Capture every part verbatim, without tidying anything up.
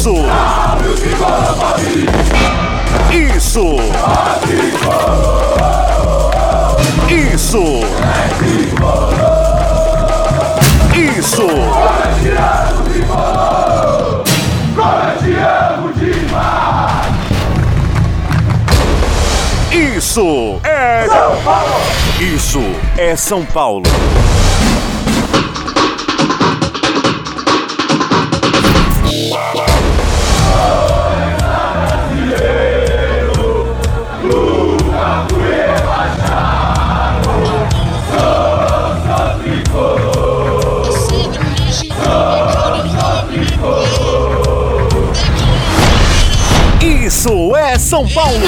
Isso! Isso! Isso! Isso! Isso é São Paulo! Isso é São Paulo! Isso é São Paulo!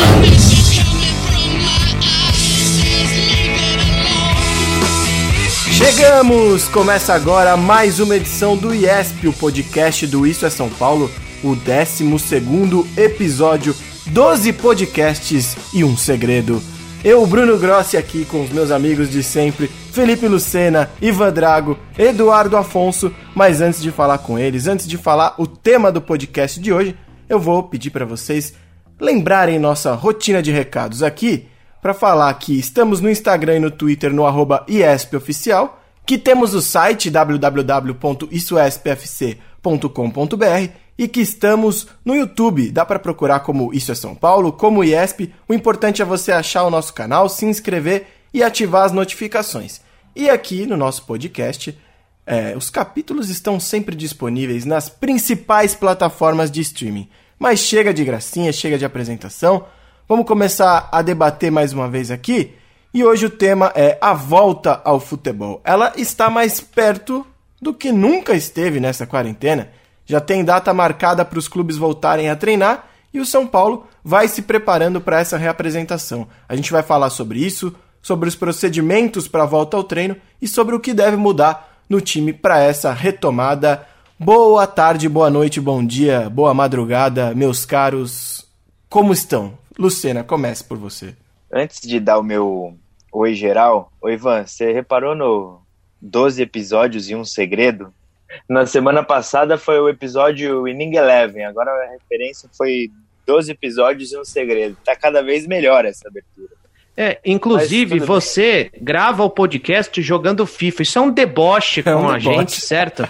Chegamos! Começa agora mais uma edição do I E S P, o podcast do Isso é São Paulo, o décimo segundo episódio, doze podcasts e um segredo. Eu, Bruno Grossi, aqui com os meus amigos de sempre, Felipe Lucena, Ivan Drago, Eduardo Afonso, mas antes de falar com eles, antes de falar o tema do podcast de hoje, eu vou pedir para vocês lembrarem nossa rotina de recados aqui para falar que estamos no Instagram e no Twitter no arroba I E S P Oficial, que temos o site w w w ponto isso e s p f c ponto com ponto b r e que estamos no YouTube. Dá para procurar como Isso é São Paulo, como I E S P. O importante é você achar o nosso canal, se inscrever e ativar as notificações. E aqui no nosso podcast... É, os capítulos estão sempre disponíveis nas principais plataformas de streaming. Mas chega de gracinha, chega de apresentação. Vamos começar a debater mais uma vez aqui. E hoje o tema é a volta ao futebol. Ela está mais perto do que nunca esteve nessa quarentena. Já tem data marcada para os clubes voltarem a treinar e o São Paulo vai se preparando para essa reapresentação. A gente vai falar sobre isso, sobre os procedimentos para a volta ao treino e sobre o que deve mudar no time para essa retomada. Boa tarde, boa noite, bom dia, boa madrugada, meus caros. Como estão? Lucena, comece por você. Antes de dar o meu oi geral, oi Ivan, você reparou no doze episódios e um segredo? Na semana passada foi o episódio Inning Eleven, agora a referência foi doze episódios e um segredo. Tá cada vez melhor essa abertura. É, inclusive, você bem. grava o podcast jogando FIFA. Isso é um deboche com é um a deboche. gente, certo?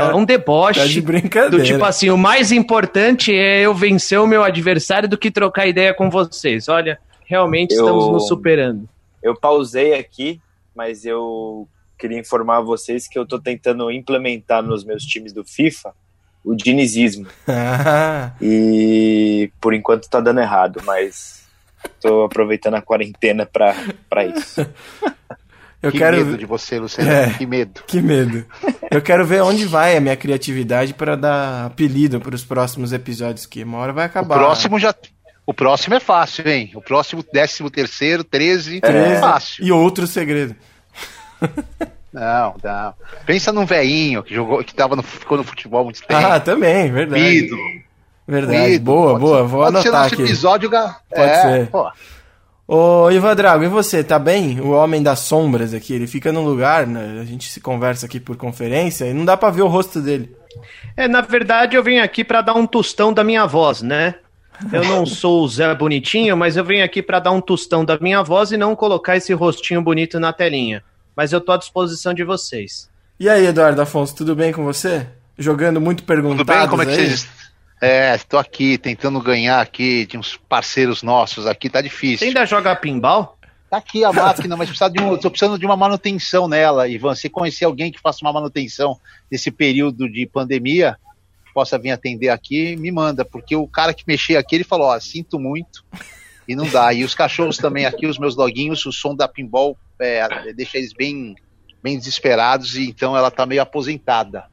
É um deboche. Tá de brincadeira. Do tipo assim, o mais importante é eu vencer o meu adversário do que trocar ideia com vocês. Olha, realmente eu, estamos nos superando. Eu pausei aqui, mas eu queria informar a vocês que eu tô tentando implementar nos meus times do FIFA o dinizismo. Ah. E por enquanto tá dando errado, mas... Tô aproveitando a quarentena pra, pra isso. Eu que quero... medo de você, Luciano. É, que medo. Que medo. Eu quero ver onde vai a minha criatividade pra dar apelido pros próximos episódios, que uma hora vai acabar. O próximo, já... o próximo é fácil, hein? O próximo, décimo terceiro, treze, é fácil. E outro segredo. Não, não. Pensa num velhinho que jogou, que tava no, ficou no futebol muito tempo. Ah, também, verdade. Ídolo. Verdade, Lido, boa, boa, ser, vou anotar aqui. Episódio, pode é, ser. Pô. Ô, Ivan Drago, e você, tá bem? O homem das sombras aqui, ele fica num lugar, né? A gente se conversa aqui por conferência e não dá pra ver o rosto dele. É, na verdade eu vim aqui pra dar um tostão da minha voz, né? Eu não sou o Zé Bonitinho, mas eu vim aqui pra dar um tostão da minha voz e não colocar esse rostinho bonito na telinha. Mas eu tô à disposição de vocês. E aí, Eduardo Afonso, tudo bem com você? Jogando muito perguntados. Tudo bem, como é que vocês estão? É, tô aqui tentando ganhar aqui de uns parceiros nossos aqui, tá difícil. Você ainda joga pinball? Tá aqui a máquina, mas precisa de um, tô precisando de uma manutenção nela, Ivan. Se conhecer alguém que faça uma manutenção nesse período de pandemia, possa vir atender aqui, me manda, porque o cara que mexeu aqui, ele falou, ó, sinto muito, e não dá. E os cachorros também aqui, os meus doguinhos, o som da pinball é, deixa eles bem, bem desesperados, e então ela tá meio aposentada.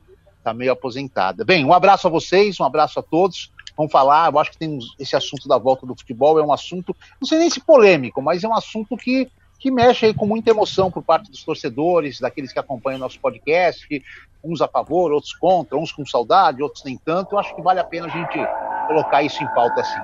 Tá meio aposentada. Bem, um abraço a vocês, um abraço a todos. Vamos falar, eu acho que tem esse assunto da volta do futebol, é um assunto, não sei nem se polêmico, mas é um assunto que, que mexe aí com muita emoção por parte dos torcedores, daqueles que acompanham o nosso podcast, que uns a favor, outros contra, uns com saudade, outros nem tanto. Eu acho que vale a pena a gente colocar isso em pauta assim.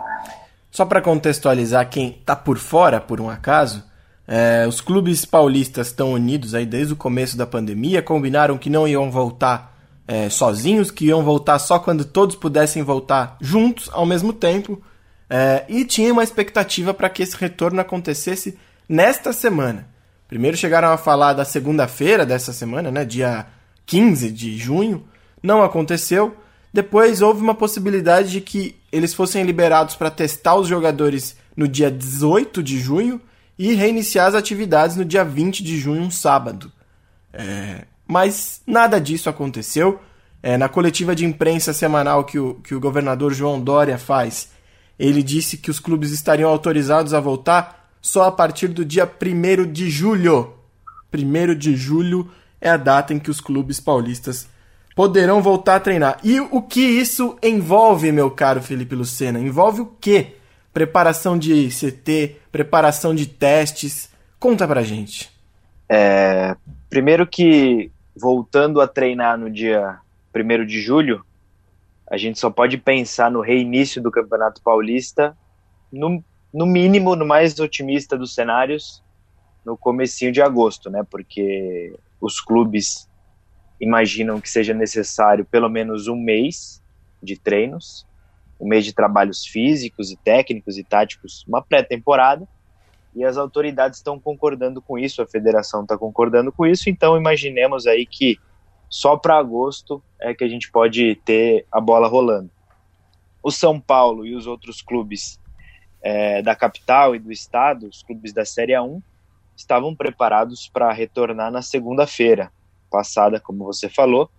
Só para contextualizar quem tá por fora, por um acaso... É, os clubes paulistas estão unidos aí desde o começo da pandemia, combinaram que não iam voltar é, sozinhos, que iam voltar só quando todos pudessem voltar juntos ao mesmo tempo, é, e tinha uma expectativa para que esse retorno acontecesse nesta semana. Primeiro chegaram a falar da segunda-feira dessa semana, né, dia quinze de junho, não aconteceu. Depois houve uma possibilidade de que eles fossem liberados para testar os jogadores no dia dezoito de junho e reiniciar as atividades no dia vinte de junho, um sábado. É, mas nada disso aconteceu. É, na coletiva de imprensa semanal que o, que o governador João Doria faz, ele disse que os clubes estariam autorizados a voltar só a partir do dia primeiro de julho. primeiro de julho é a data em que os clubes paulistas poderão voltar a treinar. E o que isso envolve, meu caro Felipe Lucena? Envolve o quê? Preparação de C T, preparação de testes. Conta pra gente. É, primeiro que, voltando a treinar no dia primeiro de julho, a gente só pode pensar no reinício do Campeonato Paulista, no, no mínimo, no mais otimista dos cenários, no comecinho de agosto, né? Porque os clubes imaginam que seja necessário pelo menos um mês de treinos, um mês de trabalhos físicos e técnicos e táticos, uma pré-temporada, e as autoridades estão concordando com isso, a federação está concordando com isso, então imaginemos aí que só para agosto é que a gente pode ter a bola rolando. O São Paulo e os outros clubes é, da capital e do estado, os clubes da Série A um, estavam preparados para retornar na segunda-feira passada, como você falou,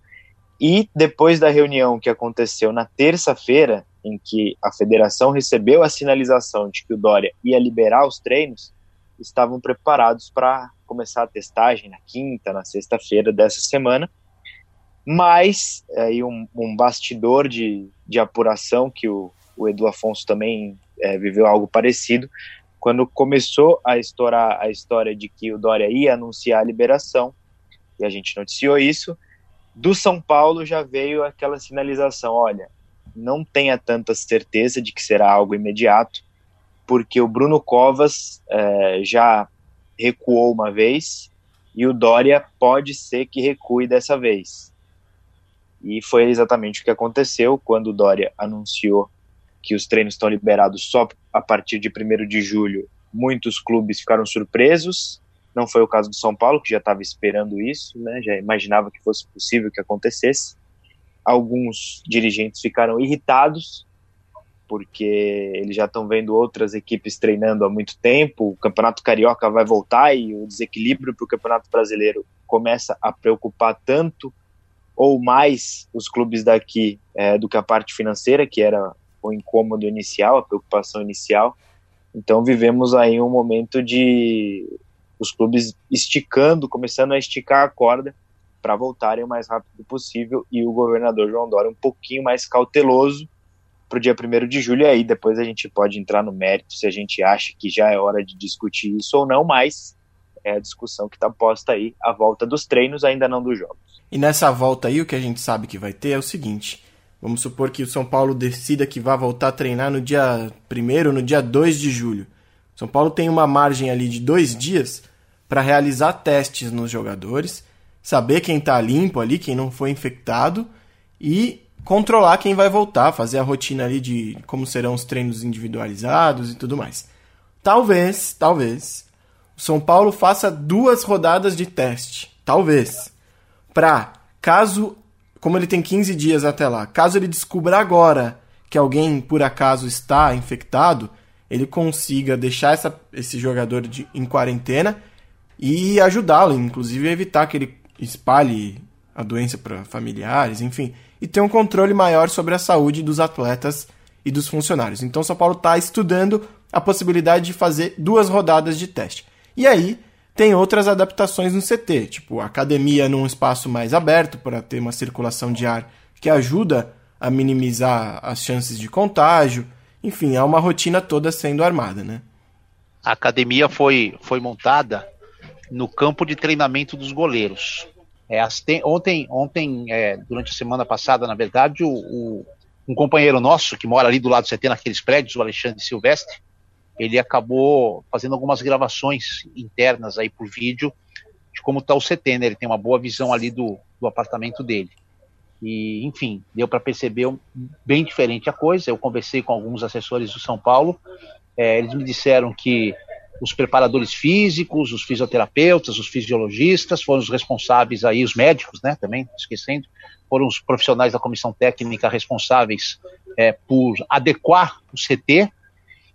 e depois da reunião que aconteceu na terça-feira, em que a federação recebeu a sinalização de que o Doria ia liberar os treinos, estavam preparados para começar a testagem na quinta, na sexta-feira dessa semana, mas aí um, um bastidor de, de apuração, que o, o Edu Afonso também é, viveu algo parecido, quando começou a estourar a história de que o Doria ia anunciar a liberação, e a gente noticiou isso, do São Paulo já veio aquela sinalização, olha, não tenha tanta certeza de que será algo imediato, porque o Bruno Covas é, já recuou uma vez, e o Doria pode ser que recue dessa vez. E foi exatamente o que aconteceu quando o Doria anunciou que os treinos estão liberados só a partir de primeiro de julho. Muitos clubes ficaram surpresos. Não foi o caso do São Paulo, que já estava esperando isso, né? Já imaginava que fosse possível que acontecesse. Alguns dirigentes ficaram irritados, porque eles já estão vendo outras equipes treinando há muito tempo, o Campeonato Carioca vai voltar e o desequilíbrio para o Campeonato Brasileiro começa a preocupar tanto ou mais os clubes daqui é, do que a parte financeira, que era o incômodo inicial, a preocupação inicial. Então vivemos aí um momento de... os clubes esticando, começando a esticar a corda para voltarem o mais rápido possível, e o governador João Doria um pouquinho mais cauteloso para o dia primeiro de julho, e aí depois a gente pode entrar no mérito se a gente acha que já é hora de discutir isso ou não, mas é a discussão que está posta aí, a volta dos treinos, ainda não dos jogos. E nessa volta aí, o que a gente sabe que vai ter é o seguinte, vamos supor que o São Paulo decida que vai voltar a treinar no dia primeiro, no dia dois de julho. São Paulo tem uma margem ali de dois dias para realizar testes nos jogadores, saber quem está limpo ali, quem não foi infectado, e controlar quem vai voltar, fazer a rotina ali de como serão os treinos individualizados e tudo mais. Talvez, talvez, o São Paulo faça duas rodadas de teste, talvez, para, caso, como ele tem quinze dias até lá, caso ele descubra agora que alguém por acaso está infectado, ele consiga deixar essa, esse jogador de, em quarentena e ajudá-lo, inclusive evitar que ele espalhe a doença para familiares, enfim, e ter um controle maior sobre a saúde dos atletas e dos funcionários. Então São Paulo está estudando a possibilidade de fazer duas rodadas de teste. E aí tem outras adaptações no C T, tipo academia num espaço mais aberto para ter uma circulação de ar que ajuda a minimizar as chances de contágio. Enfim, há uma rotina toda sendo armada, né? A academia foi, foi montada no campo de treinamento dos goleiros. É, as te... Ontem, ontem é, durante a semana passada, na verdade, o, o, um companheiro nosso, que mora ali do lado do C T, naqueles prédios, o Alexandre Silvestre, ele acabou fazendo algumas gravações internas aí por vídeo de como está o C T, né? Ele tem uma boa visão ali do, do apartamento dele. E, enfim, deu para perceber um, bem diferente a coisa. Eu conversei com alguns assessores do São Paulo, é, eles me disseram que os preparadores físicos, os fisioterapeutas, os fisiologistas foram os responsáveis aí, os médicos, né, também, esquecendo, foram os profissionais da comissão técnica responsáveis é, por adequar o C T,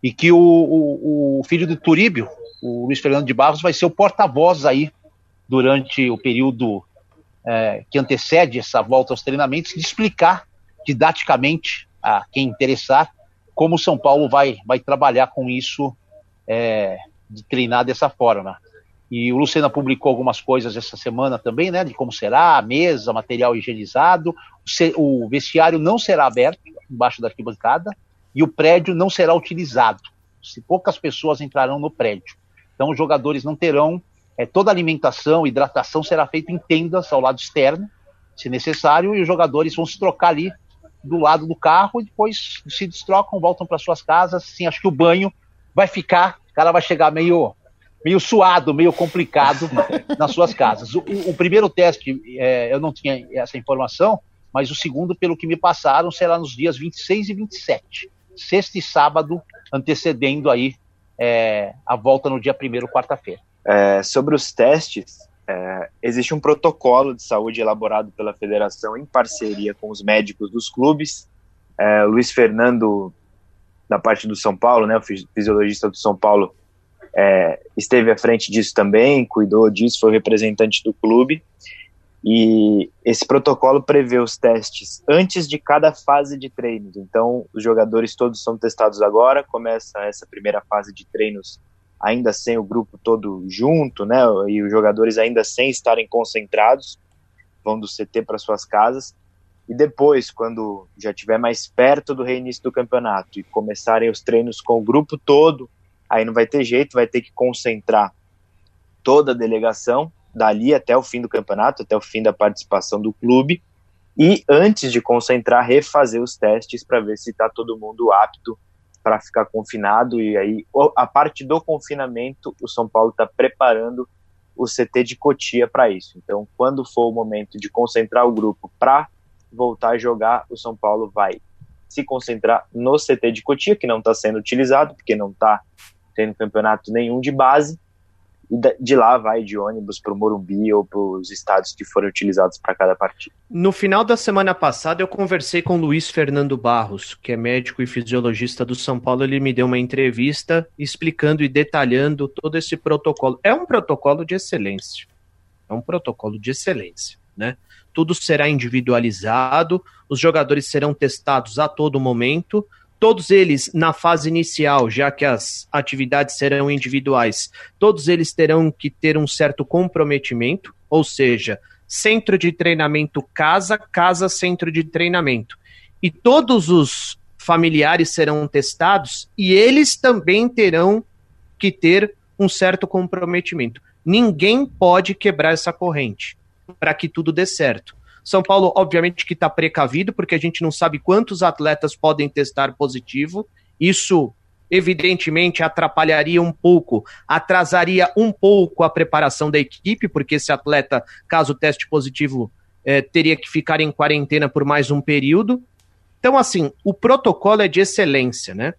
e que o, o, o filho de Turíbio, o Luiz Fernando de Barros, vai ser o porta-voz aí durante o período é, que antecede essa volta aos treinamentos, de explicar didaticamente a quem interessar como o São Paulo vai, vai trabalhar com isso, é, de treinar dessa forma. E o Lucena publicou algumas coisas essa semana também, né, de como será a mesa, material higienizado, o vestiário não será aberto embaixo da arquibancada, e o prédio não será utilizado, se poucas pessoas entrarão no prédio. Então os jogadores não terão, é, toda a alimentação, hidratação será feita em tendas ao lado externo, se necessário, e os jogadores vão se trocar ali do lado do carro, e depois se destrocam, voltam para suas casas. Sim, acho que o banho vai ficar, o cara vai chegar meio, meio suado, meio complicado nas suas casas. O, o primeiro teste, é, eu não tinha essa informação, mas o segundo, pelo que me passaram, será nos dias vinte e seis e vinte e sete. Sexta e sábado, antecedendo aí é, a volta no dia primeiro, quarta-feira. É, sobre os testes, é, existe um protocolo de saúde elaborado pela federação em parceria com os médicos dos clubes. É, Luiz Fernando, da parte do São Paulo, né, o fisiologista do São Paulo, é, esteve à frente disso também, cuidou disso, foi o representante do clube. E esse protocolo prevê os testes antes de cada fase de treinos. Então, os jogadores todos são testados agora, começa essa primeira fase de treinos ainda sem o grupo todo junto, né? E os jogadores ainda sem estarem concentrados, vão do C T para suas casas. E depois, quando já estiver mais perto do reinício do campeonato e começarem os treinos com o grupo todo, aí não vai ter jeito, vai ter que concentrar toda a delegação dali até o fim do campeonato, até o fim da participação do clube, e antes de concentrar, refazer os testes para ver se está todo mundo apto para ficar confinado. E aí, a parte do confinamento, o São Paulo está preparando o C T de Cotia para isso. Então, quando for o momento de concentrar o grupo para voltar a jogar, o São Paulo vai se concentrar no C T de Cotia, que não está sendo utilizado, porque não está tendo campeonato nenhum de base, e de lá vai de ônibus para o Morumbi ou para os estádios que foram utilizados para cada partida. No final da semana passada eu conversei com Luiz Fernando Barros, que é médico e fisiologista do São Paulo. Ele me deu uma entrevista explicando e detalhando todo esse protocolo. É um protocolo de excelência, é um protocolo de excelência, né? Tudo será individualizado, os jogadores serão testados a todo momento, todos eles na fase inicial, já que as atividades serão individuais, todos eles terão que ter um certo comprometimento, ou seja, centro de treinamento casa, casa centro de treinamento. E todos os familiares serão testados e eles também terão que ter um certo comprometimento. Ninguém pode quebrar essa corrente para que tudo dê certo. São Paulo, obviamente, que está precavido, porque a gente não sabe quantos atletas podem testar positivo. Isso, evidentemente, atrapalharia um pouco, atrasaria um pouco a preparação da equipe, porque esse atleta, caso teste positivo, eh, teria que ficar em quarentena por mais um período. Então, assim, o protocolo é de excelência, né?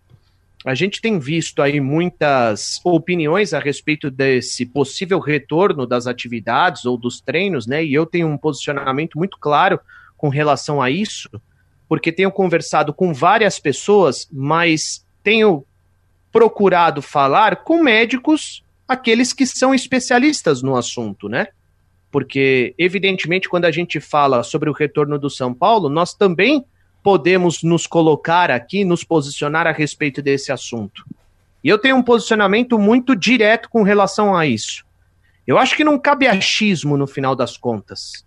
A gente tem visto aí muitas opiniões a respeito desse possível retorno das atividades ou dos treinos, né? E eu tenho um posicionamento muito claro com relação a isso, porque tenho conversado com várias pessoas, mas tenho procurado falar com médicos, aqueles que são especialistas no assunto, né? Porque, evidentemente, quando a gente fala sobre o retorno do São Paulo, nós também podemos nos colocar aqui, nos posicionar a respeito desse assunto. E eu tenho um posicionamento muito direto com relação a isso. Eu acho que não cabe achismo no final das contas.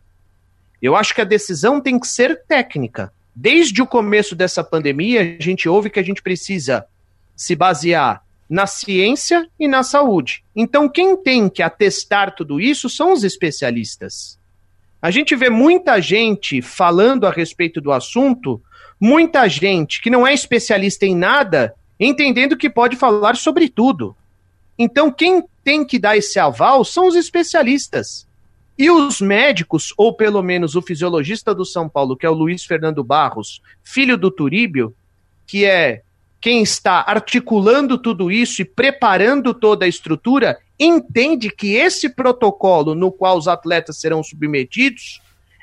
Eu acho que a decisão tem que ser técnica. Desde o começo dessa pandemia, a gente ouve que a gente precisa se basear na ciência e na saúde. Então, quem tem que atestar tudo isso são os especialistas. A gente vê muita gente falando a respeito do assunto, muita gente que não é especialista em nada, entendendo que pode falar sobre tudo. Então, quem tem que dar esse aval são os especialistas. E os médicos, ou pelo menos o fisiologista do São Paulo, que é o Luiz Fernando de Barros, filho do Turíbio, que é quem está articulando tudo isso e preparando toda a estrutura, entende que esse protocolo no qual os atletas serão submetidos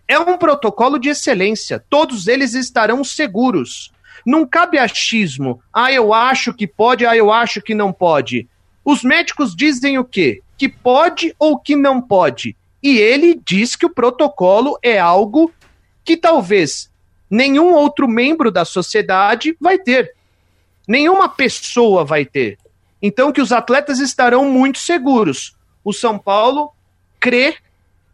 é um protocolo de excelência. Todos eles estarão seguros. Não cabe achismo. Ah, eu acho que pode, ah, eu acho que não pode. Os médicos dizem o quê? Que pode ou que não pode. E ele diz que o protocolo é algo que talvez nenhum outro membro da sociedade vai ter. Nenhuma pessoa vai ter. Então que os atletas estarão muito seguros. O São Paulo crê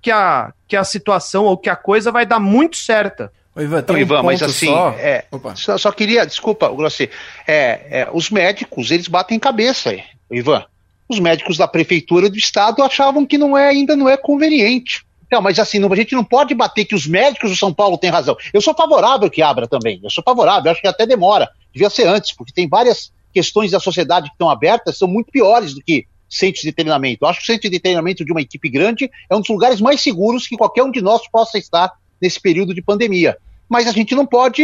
que a, que a situação ou que a coisa vai dar muito certa. Ô, Ivan, tem um Ivan mas assim, só... É, só, só queria, desculpa, Grossi, é, é, os médicos, eles batem cabeça aí, Ivan. Os médicos da prefeitura do estado achavam que não é, ainda não é conveniente. Então, mas assim, não, a gente não pode bater que os médicos do São Paulo têm razão. Eu sou favorável que abra também, eu sou favorável, acho que até demora. Devia ser antes, porque tem várias questões da sociedade que estão abertas, são muito piores do que centros de treinamento. Eu acho que o centro de treinamento de uma equipe grande é um dos lugares mais seguros que qualquer um de nós possa estar nesse período de pandemia. Mas a gente não pode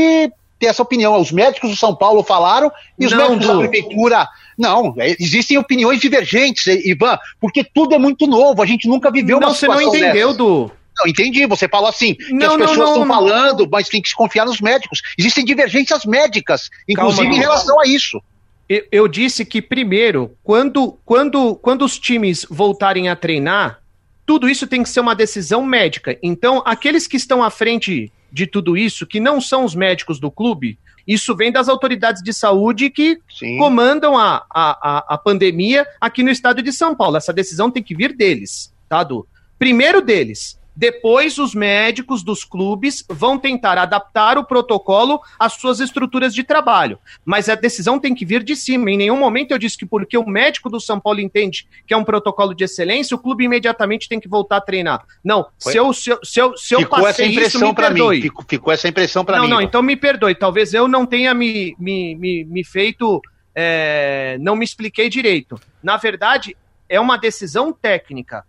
ter essa opinião. Os médicos do São Paulo falaram e os não, médicos não. da prefeitura... Não, existem opiniões divergentes, Ivan, porque tudo é muito novo, a gente nunca viveu não, uma situação dessa. Não, você não entendeu, Du. Não, entendi, você falou assim, que não, as pessoas não, não, estão não. falando, mas tem que se confiar nos médicos. Existem divergências médicas, inclusive Calma, em relação a isso. Eu, eu disse que, primeiro, quando, quando, quando os times voltarem a treinar, tudo isso tem que ser uma decisão médica. Então, aqueles que estão à frente de tudo isso, que não são os médicos do clube, isso vem das autoridades de saúde que Sim. comandam a, a, a pandemia aqui no estado de São Paulo. Essa decisão tem que vir deles, tá, Du? Primeiro deles. Depois, os médicos dos clubes vão tentar adaptar o protocolo às suas estruturas de trabalho. Mas a decisão tem que vir de cima. Em nenhum momento eu disse que porque o médico do São Paulo entende que é um protocolo de excelência, o clube imediatamente tem que voltar a treinar. Não, Foi? se eu, se eu, se eu, se eu passei isso, me perdoe. Ficou, ficou essa impressão para mim. Não, não, então me perdoe. Talvez eu não tenha me, me, me, me feito... É, não me expliquei direito. Na verdade, é uma decisão técnica.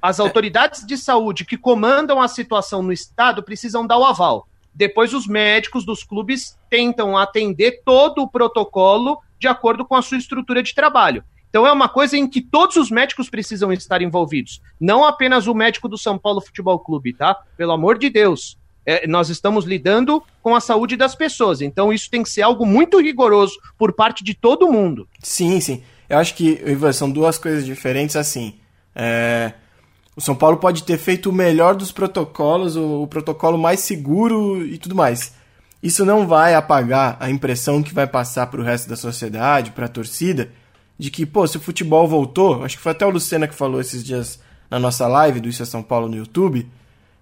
As autoridades de saúde que comandam a situação no estado precisam dar o aval. Depois os médicos dos clubes tentam atender todo o protocolo de acordo com a sua estrutura de trabalho. Então é uma coisa em que todos os médicos precisam estar envolvidos. Não apenas o médico do São Paulo Futebol Clube, tá? Pelo amor de Deus. É, nós estamos lidando com a saúde das pessoas. Então isso tem que ser algo muito rigoroso por parte de todo mundo. Sim, sim. Eu acho que, Ivan, são duas coisas diferentes assim. É... O São Paulo pode ter feito o melhor dos protocolos, o, o protocolo mais seguro e tudo mais. Isso não vai apagar a impressão que vai passar para o resto da sociedade, para a torcida, de que, pô, se o futebol voltou, acho que foi até o Lucena que falou esses dias na nossa live do Isso é São Paulo no YouTube,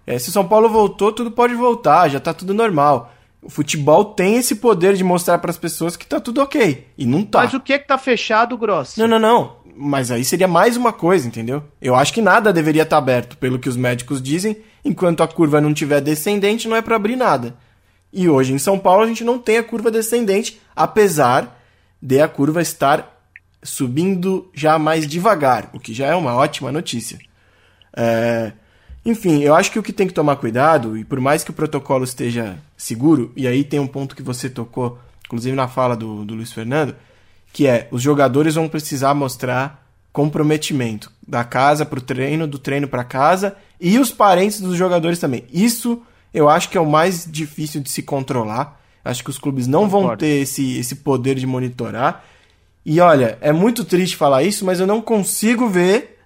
é, se o São Paulo voltou, tudo pode voltar, já tá tudo normal. O futebol tem esse poder de mostrar para as pessoas que tá tudo ok, e não tá. Mas o que é que tá fechado, Grosso? Não, não, não. Mas aí seria mais uma coisa, entendeu? Eu acho que nada deveria estar aberto, pelo que os médicos dizem. Enquanto a curva não tiver descendente, não é para abrir nada. E hoje em São Paulo a gente não tem a curva descendente, apesar de a curva estar subindo já mais devagar, o que já é uma ótima notícia. É... Enfim, eu acho que o que tem que tomar cuidado, e por mais que o protocolo esteja seguro, e aí tem um ponto que você tocou, inclusive na fala do, do Luiz Fernando, que é, os jogadores vão precisar mostrar comprometimento da casa para o treino, do treino para casa e os parentes dos jogadores também. Isso eu acho que é o mais difícil de se controlar. Acho que os clubes não Concordo. vão ter esse, esse poder de monitorar. E olha, é muito triste falar isso, mas eu não consigo ver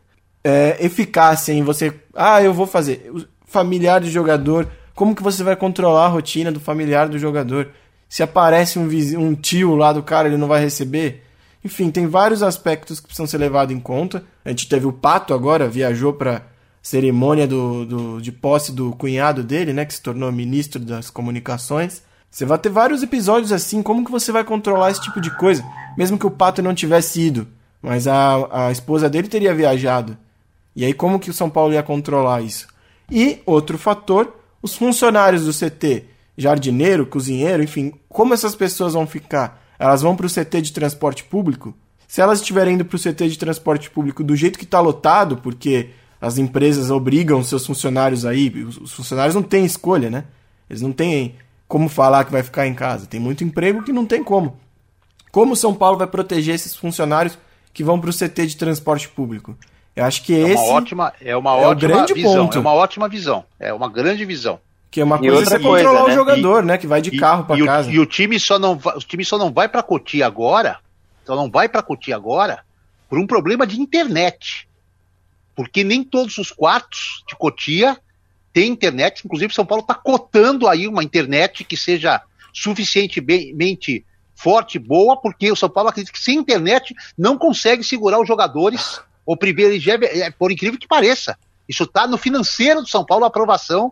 é, eficácia em você... Ah, eu vou fazer. Familiar do jogador, como que você vai controlar a rotina do familiar do jogador? Se aparece um, vizinho, um tio lá do cara, ele não vai receber. Enfim, tem vários aspectos que precisam ser levados em conta. A gente teve o Pato agora, viajou para cerimônia do, do, de posse do cunhado dele, né, que se tornou ministro das comunicações. Você vai ter vários episódios assim, como que você vai controlar esse tipo de coisa? Mesmo que o Pato não tivesse ido, mas a, a esposa dele teria viajado. E aí como que o São Paulo ia controlar isso? E outro fator, os funcionários do C T... jardineiro, cozinheiro, enfim, como essas pessoas vão ficar? Elas vão para o C T de transporte público? Se elas estiverem indo para o C T de transporte público do jeito que está lotado, porque as empresas obrigam seus funcionários aí, os funcionários não têm escolha, né? Eles não têm como falar que vai ficar em casa, tem muito emprego que não tem como. Como o São Paulo vai proteger esses funcionários que vão para o C T de transporte público? Eu acho que é esse uma ótima, é uma é ótima grande visão, ponto. É uma ótima visão, é uma grande visão. Que é uma coisa, outra coisa controlar, né? O jogador, e, né? Que vai de e, carro para casa. O, e o time só não vai, o time só não vai para Cotia agora, só não vai para Cotia agora por um problema de internet. Porque nem todos os quartos de Cotia têm internet. Inclusive, São Paulo está cotando aí uma internet que seja suficientemente forte e boa, porque o São Paulo acredita que sem internet não consegue segurar os jogadores ou privilegiar, por incrível que pareça. Isso está no financeiro do São Paulo, a aprovação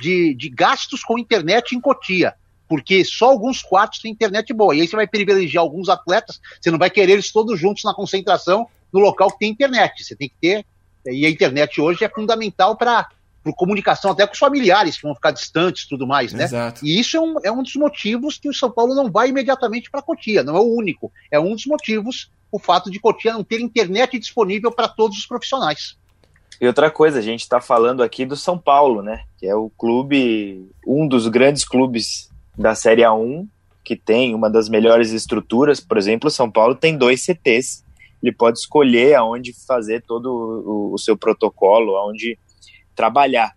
de, de gastos com internet em Cotia, porque só alguns quartos têm internet boa. E aí você vai privilegiar alguns atletas, você não vai querer eles todos juntos na concentração no local que tem internet. Você tem que ter... E a internet hoje é fundamental para comunicação até com os familiares, que vão ficar distantes e tudo mais, né? Exato. E isso é um, é um dos motivos que o São Paulo não vai imediatamente para Cotia, não é o único. É um dos motivos o fato de Cotia não ter internet disponível para todos os profissionais. E outra coisa, a gente está falando aqui do São Paulo, né? Que é o clube, um dos grandes clubes da Série A um, que tem uma das melhores estruturas. Por exemplo, o São Paulo tem dois C Tês. Ele pode escolher aonde fazer todo o, o seu protocolo, aonde trabalhar.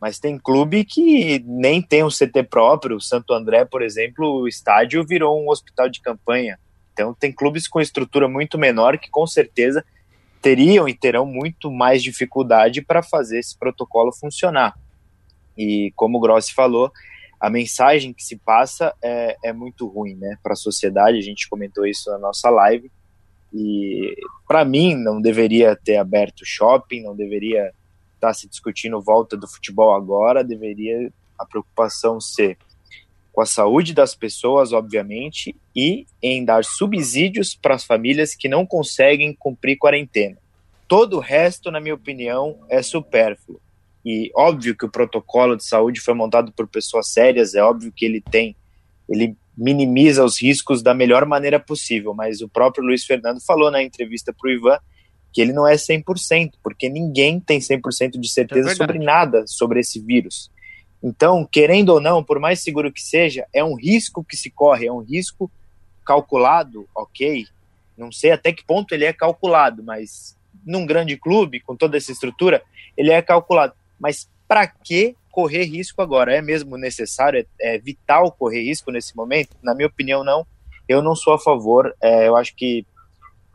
Mas tem clube que nem tem um C T próprio. O Santo André, por exemplo, o estádio virou um hospital de campanha. Então tem clubes com estrutura muito menor que com certeza teriam e terão muito mais dificuldade para fazer esse protocolo funcionar. E como o Grossi falou, a mensagem que se passa é, é muito ruim, né, para a sociedade. A gente comentou isso na nossa live. E para mim não deveria ter aberto shopping, não deveria estar se discutindo volta do futebol agora, deveria a preocupação ser com a saúde das pessoas, obviamente, e em dar subsídios para as famílias que não conseguem cumprir quarentena. Todo o resto, na minha opinião, é supérfluo. E óbvio que o protocolo de saúde foi montado por pessoas sérias, é óbvio que ele tem, ele minimiza os riscos da melhor maneira possível, mas o próprio Luiz Fernando falou na entrevista para o Ivan que ele não é cem por cento, porque ninguém tem cem por cento de certeza é sobre nada sobre esse vírus. Então, querendo ou não, por mais seguro que seja, é um risco que se corre, é um risco calculado, ok? Não sei até que ponto ele é calculado, mas num grande clube, com toda essa estrutura, ele é calculado. Mas para que correr risco agora? É mesmo necessário? É, é vital correr risco nesse momento? Na minha opinião, não. Eu não sou a favor. É, eu acho que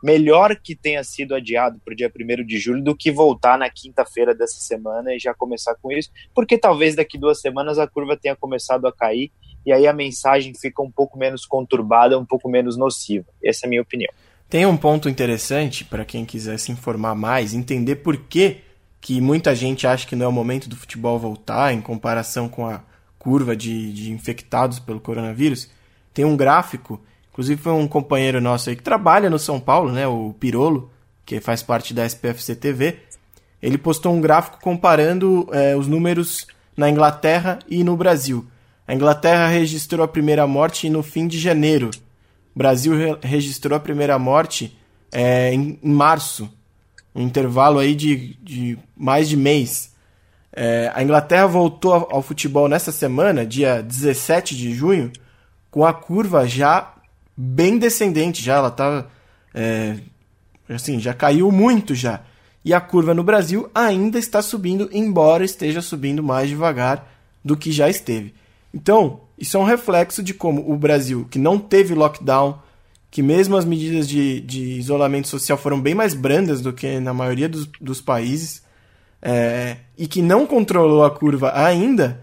melhor que tenha sido adiado para o dia primeiro de julho do que voltar na quinta-feira dessa semana e já começar com isso, porque talvez daqui duas semanas a curva tenha começado a cair e aí a mensagem fica um pouco menos conturbada, um pouco menos nociva. Essa é a minha opinião. Tem um ponto interessante para quem quiser se informar mais, entender por que que muita gente acha que não é o momento do futebol voltar em comparação com a curva de, de infectados pelo coronavírus. Tem um gráfico, inclusive foi um companheiro nosso aí que trabalha no São Paulo, né, o Pirolo, que faz parte da S P F C T V, ele postou um gráfico comparando é, os números na Inglaterra e no Brasil. A Inglaterra registrou a primeira morte no fim de janeiro. O Brasil re- registrou a primeira morte é, em, em março. Um intervalo aí de, de mais de mês. É, a Inglaterra voltou ao, ao futebol nessa semana, dia dezessete de junho, com a curva já bem descendente, já ela tá, é, assim, já caiu muito já. E a curva no Brasil ainda está subindo, embora esteja subindo mais devagar do que já esteve. Então, isso é um reflexo de como o Brasil, que não teve lockdown, que mesmo as medidas de, de isolamento social foram bem mais brandas do que na maioria dos, dos países, é, e que não controlou a curva ainda,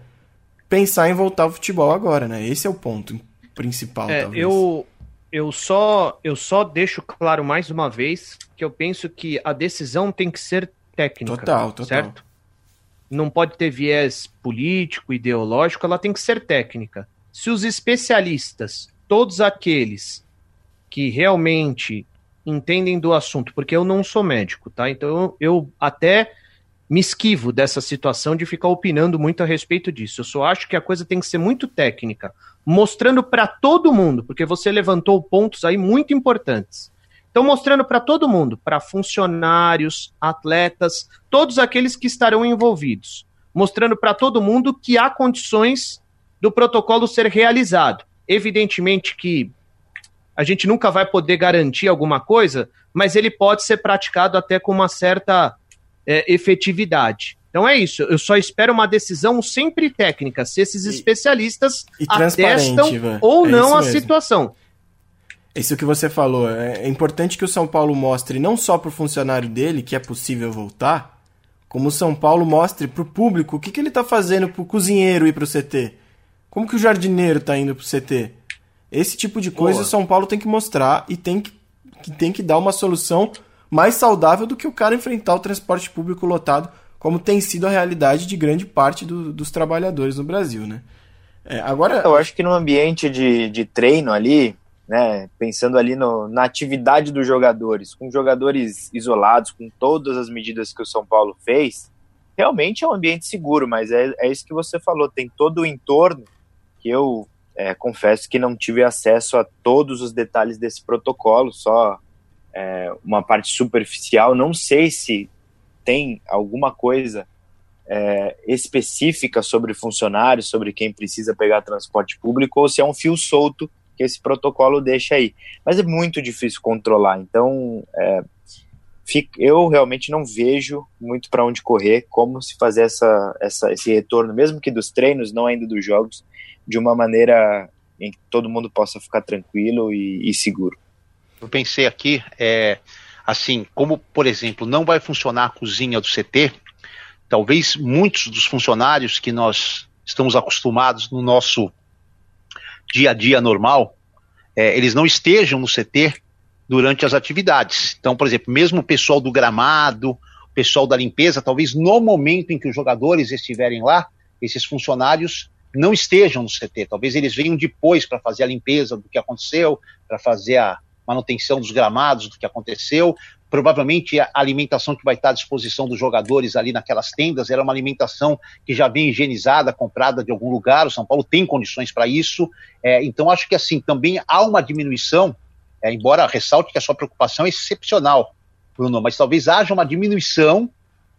pensar em voltar ao futebol agora, né? Esse é o ponto principal, é, talvez. Eu, eu, só, eu só deixo claro mais uma vez que eu penso que a decisão tem que ser técnica. Total, total. Certo? Não pode ter viés político, ideológico, ela tem que ser técnica. Se os especialistas, todos aqueles que realmente entendem do assunto, porque eu não sou médico, tá? Então eu, eu até me esquivo dessa situação de ficar opinando muito a respeito disso. Eu só acho que a coisa tem que ser muito técnica, mostrando para todo mundo, porque você levantou pontos aí muito importantes. Então, mostrando para todo mundo, para funcionários, atletas, todos aqueles que estarão envolvidos, mostrando para todo mundo que há condições do protocolo ser realizado. Evidentemente que a gente nunca vai poder garantir alguma coisa, mas ele pode ser praticado até com uma certa é, efetividade. Então é isso, eu só espero uma decisão sempre técnica, se esses especialistas e, e atestam ou é não a mesmo. Situação. Isso que você falou, é importante que o São Paulo mostre não só para o funcionário dele que é possível voltar, como o São Paulo mostre para o público o que, que ele está fazendo para o cozinheiro ir para o C T, como que o jardineiro está indo para o C T. Esse tipo de coisa Boa. O São Paulo tem que mostrar e tem que, que, tem que dar uma solução mais saudável do que o cara enfrentar o transporte público lotado, como tem sido a realidade de grande parte do, dos trabalhadores no Brasil, né? É, agora... Eu acho que no ambiente de, de treino ali, né, pensando ali no, na atividade dos jogadores, com jogadores isolados, com todas as medidas que o São Paulo fez, realmente é um ambiente seguro, mas é, é isso que você falou, tem todo o entorno que eu... É, confesso que não tive acesso a todos os detalhes desse protocolo, só é, uma parte superficial. Não sei se tem alguma coisa é, específica sobre funcionários, sobre quem precisa pegar transporte público, ou se é um fio solto que esse protocolo deixa aí. Mas é muito difícil controlar, então é, fico, eu realmente não vejo muito para onde correr, como se fazer essa, essa, esse retorno, mesmo que dos treinos, não ainda dos jogos, de uma maneira em que todo mundo possa ficar tranquilo e, e seguro. Eu pensei aqui, é, assim, como, por exemplo, não vai funcionar a cozinha do C T, talvez muitos dos funcionários que nós estamos acostumados no nosso dia a dia normal, é, eles não estejam no C T durante as atividades. Então, por exemplo, mesmo o pessoal do gramado, o pessoal da limpeza, talvez no momento em que os jogadores estiverem lá, esses funcionários... não estejam no C T, talvez eles venham depois para fazer a limpeza do que aconteceu, para fazer a manutenção dos gramados do que aconteceu, provavelmente a alimentação que vai estar à disposição dos jogadores ali naquelas tendas era uma alimentação que já vem higienizada, comprada de algum lugar, o São Paulo tem condições para isso, é, então acho que assim, também há uma diminuição, é, embora ressalte que a sua preocupação é excepcional, Bruno, mas talvez haja uma diminuição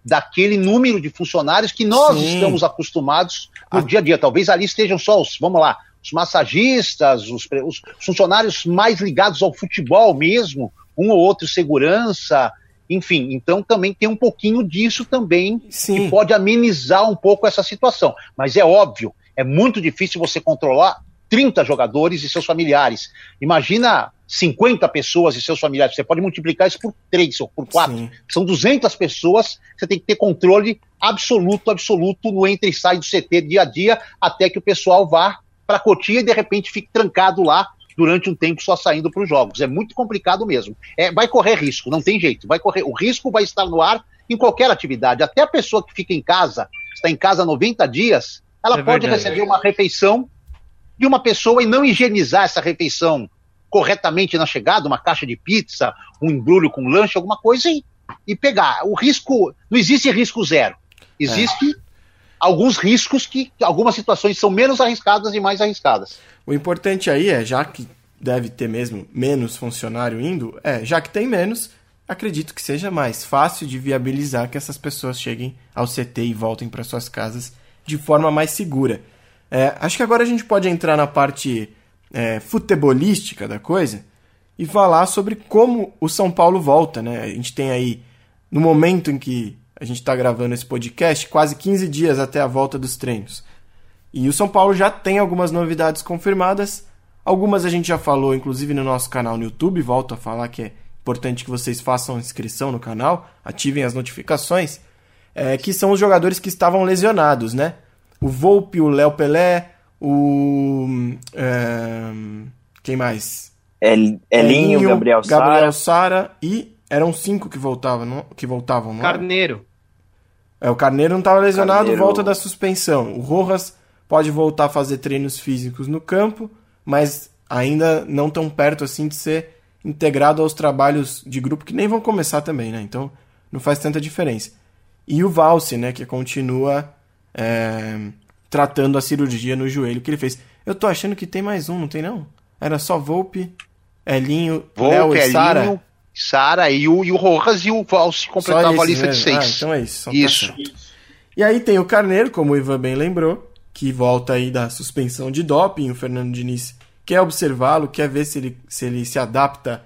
daquele número de funcionários que nós Sim. estamos acostumados no ah. dia a dia. Talvez ali estejam só os, vamos lá, os massagistas, os, os funcionários mais ligados ao futebol mesmo, um ou outro segurança, enfim. Então também tem um pouquinho disso também Sim. que pode amenizar um pouco essa situação. Mas é óbvio, é muito difícil você controlar trinta jogadores e seus familiares. Imagina cinquenta pessoas e seus familiares, você pode multiplicar isso por três ou por quatro. Sim. São duzentas pessoas, você tem que ter controle absoluto, absoluto no entra e sai do C T dia a dia, até que o pessoal vá para a cotia e de repente fique trancado lá durante um tempo só saindo para os jogos. É muito complicado mesmo. É, vai correr risco, não tem jeito. Vai correr, o risco vai estar no ar em qualquer atividade. Até a pessoa que fica em casa, está em casa noventa dias, ela é pode verdade. Receber uma refeição de uma pessoa e não higienizar essa refeição corretamente na chegada, uma caixa de pizza, um embrulho com lanche, alguma coisa, e, e pegar. O risco, não existe risco zero. Existem é. alguns riscos que algumas situações são menos arriscadas e mais arriscadas. O importante aí é, já que deve ter mesmo menos funcionário indo, é, já que tem menos, acredito que seja mais fácil de viabilizar que essas pessoas cheguem ao C T e voltem para suas casas de forma mais segura. É, acho que agora a gente pode entrar na parte é, futebolística da coisa e falar sobre como o São Paulo volta, né? A gente tem aí, no momento em que a gente está gravando esse podcast, quase quinze dias até a volta dos treinos. E o São Paulo já tem algumas novidades confirmadas, algumas a gente já falou, inclusive no nosso canal no YouTube, volto a falar que é importante que vocês façam inscrição no canal, ativem as notificações, é, que são os jogadores que estavam lesionados, né? O Volpi, o Léo Pelé, o... É, quem mais? El, Helinho, Helinho, Gabriel Sara. Gabriel Sara e eram cinco que voltavam, não, que voltavam, não Carneiro. É, o Carneiro não estava lesionado, Carneiro... volta da suspensão. O Rojas pode voltar a fazer treinos físicos no campo, mas ainda não tão perto assim de ser integrado aos trabalhos de grupo, que nem vão começar também, né? Então não faz tanta diferença. E o Valse, né, que continua... É, tratando a cirurgia no joelho que ele fez. Eu tô achando que tem mais um, não tem não? Era só Volpe, Helinho, Léo e Sara. Sara e o, e o Rojas e o Valse completavam a lista mesmo. De seis. Ah, então é isso. Isso. Tá, e aí tem o Carneiro, como o Ivan bem lembrou, que volta aí da suspensão de doping. O Fernando Diniz quer observá-lo, quer ver se ele, se ele se adapta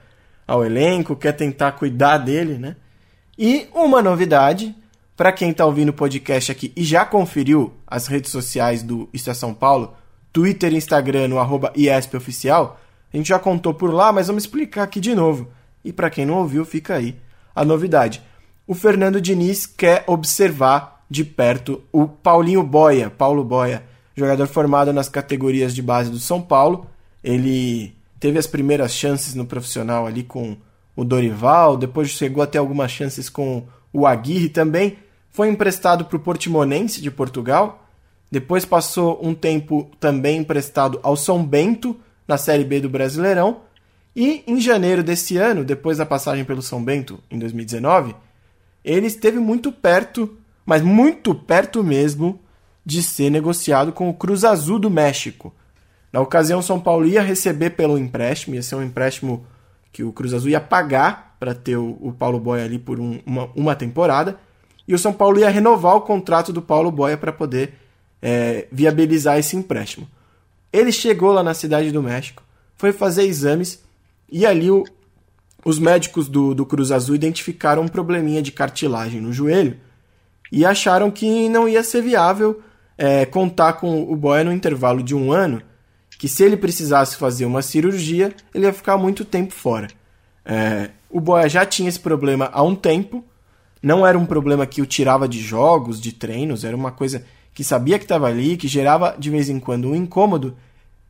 ao elenco, quer tentar cuidar dele, né? E uma novidade, para quem está ouvindo o podcast aqui e já conferiu as redes sociais do Isso é São Paulo, Twitter e Instagram no arroba I E S P Oficial, a gente já contou por lá, mas vamos explicar aqui de novo. E para quem não ouviu, fica aí a novidade. O Fernando Diniz quer observar de perto o Paulinho Bóia, Paulo Bóia, jogador formado nas categorias de base do São Paulo. Ele teve as primeiras chances no profissional ali com o Dorival, depois chegou a ter algumas chances com o Aguirre também, foi emprestado para o Portimonense de Portugal, depois passou um tempo também emprestado ao São Bento, na Série B do Brasileirão, e em janeiro desse ano, depois da passagem pelo São Bento, em dois mil e dezenove, ele esteve muito perto, mas muito perto mesmo, de ser negociado com o Cruz Azul do México. Na ocasião, o São Paulo ia receber pelo empréstimo, ia ser um empréstimo que o Cruz Azul ia pagar para ter o, o Paulo Bóia ali por um, uma, uma temporada, e o São Paulo ia renovar o contrato do Paulo Bóia para poder é, viabilizar esse empréstimo. Ele chegou lá na Cidade do México, foi fazer exames, e ali o, os médicos do, do Cruz Azul identificaram um probleminha de cartilagem no joelho e acharam que não ia ser viável é, contar com o Bóia no intervalo de um ano, que se ele precisasse fazer uma cirurgia, ele ia ficar muito tempo fora. É, o Bóia já tinha esse problema há um tempo, não era um problema que o tirava de jogos, de treinos, era uma coisa que sabia que estava ali, que gerava de vez em quando um incômodo,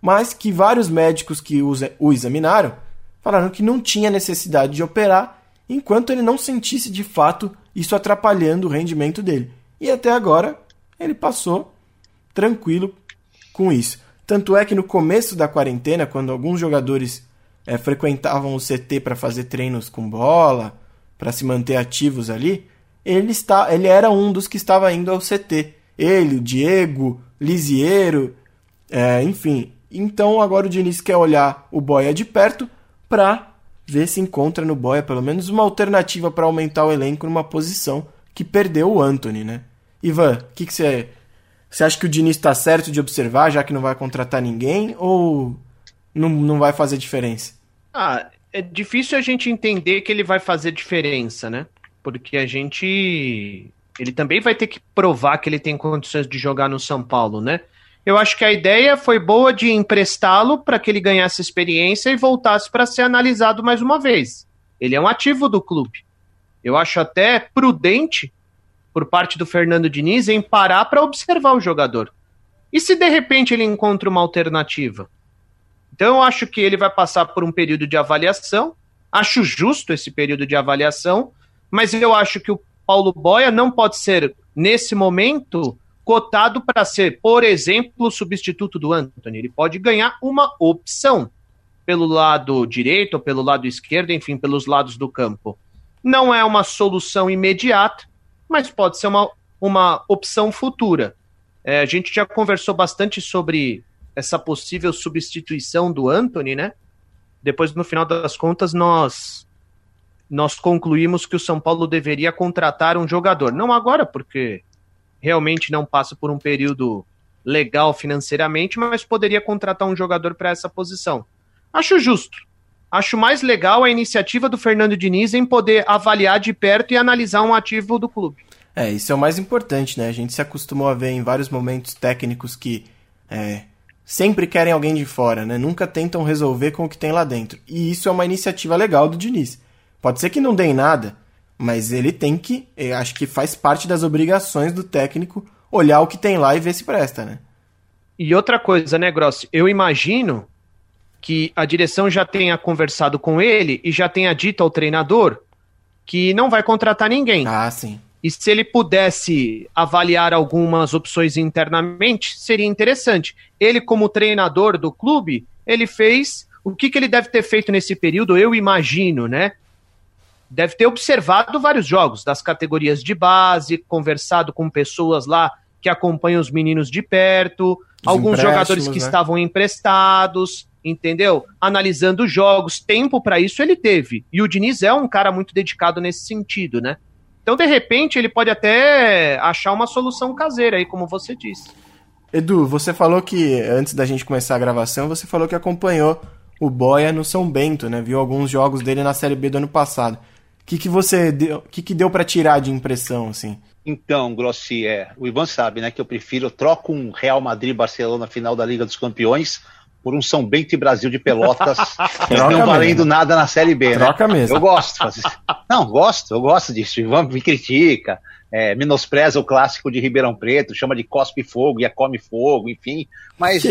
mas que vários médicos que o examinaram falaram que não tinha necessidade de operar enquanto ele não sentisse de fato isso atrapalhando o rendimento dele. E até agora ele passou tranquilo com isso. Tanto é que no começo da quarentena, quando alguns jogadores é, frequentavam o C T para fazer treinos com bola, para se manter ativos ali, ele, está, ele era um dos que estava indo ao C T. Ele, o Diego, Liziero, é, enfim. Então agora o Diniz quer olhar o Bóia de perto para ver se encontra no Bóia pelo menos uma alternativa para aumentar o elenco numa posição que perdeu o Antony, né? Ivan, o que você... Você acha que o Diniz está certo de observar, já que não vai contratar ninguém, ou não, não vai fazer diferença? Ah, é difícil a gente entender que ele vai fazer diferença, né? Porque a gente... Ele também vai ter que provar que ele tem condições de jogar no São Paulo, né? Eu acho que a ideia foi boa de emprestá-lo para que ele ganhasse experiência e voltasse para ser analisado mais uma vez. Ele é um ativo do clube. Eu acho até prudente por parte do Fernando Diniz, em parar para observar o jogador. E se de repente ele encontra uma alternativa? Então eu acho que ele vai passar por um período de avaliação, acho justo esse período de avaliação, mas eu acho que o Paulo Bóia não pode ser, nesse momento, cotado para ser, por exemplo, o substituto do Antony. Ele pode ganhar uma opção pelo lado direito, ou pelo lado esquerdo, enfim, pelos lados do campo. Não é uma solução imediata, mas pode ser uma, uma opção futura. É, a gente já conversou bastante sobre essa possível substituição do Antony, né? Depois, no final das contas, nós, nós concluímos que o São Paulo deveria contratar um jogador. Não agora, porque realmente não passa por um período legal financeiramente, mas poderia contratar um jogador para essa posição. Acho justo. Acho mais legal a iniciativa do Fernando Diniz em poder avaliar de perto e analisar um ativo do clube. É, isso é o mais importante, né? A gente se acostumou a ver em vários momentos técnicos que é, sempre querem alguém de fora, né? Nunca tentam resolver com o que tem lá dentro. E isso é uma iniciativa legal do Diniz. Pode ser que não dê em nada, mas ele tem que... Eu acho que faz parte das obrigações do técnico olhar o que tem lá e ver se presta, né? E outra coisa, né, Grossi? Eu imagino que a direção já tenha conversado com ele e já tenha dito ao treinador que não vai contratar ninguém. Ah, sim. E se ele pudesse avaliar algumas opções internamente, seria interessante. Ele, como treinador do clube, ele fez o que, que ele deve ter feito nesse período, eu imagino, né? Deve ter observado vários jogos das categorias de base, conversado com pessoas lá que acompanha os meninos de perto, os alguns jogadores que né? estavam emprestados, entendeu? Analisando jogos, tempo para isso ele teve. E o Diniz é um cara muito dedicado nesse sentido, né? Então, de repente, ele pode até achar uma solução caseira aí, como você disse. Edu, você falou que, antes da gente começar a gravação, você falou que acompanhou o Bóia no São Bento, né? Viu alguns jogos dele na Série B do ano passado. O que, que você deu, que que deu para tirar de impressão, assim? Então, Grossi, é, o Ivan sabe, né, que eu prefiro, eu troco um Real Madrid-Barcelona final da Liga dos Campeões por um São Bento e Brasil de Pelotas não mesmo. valendo nada na Série B, Troca né? mesmo. Eu gosto. Não, gosto, eu gosto disso. O Ivan me critica, é, menospreza o clássico de Ribeirão Preto, chama de cospe fogo e a come fogo, enfim, mas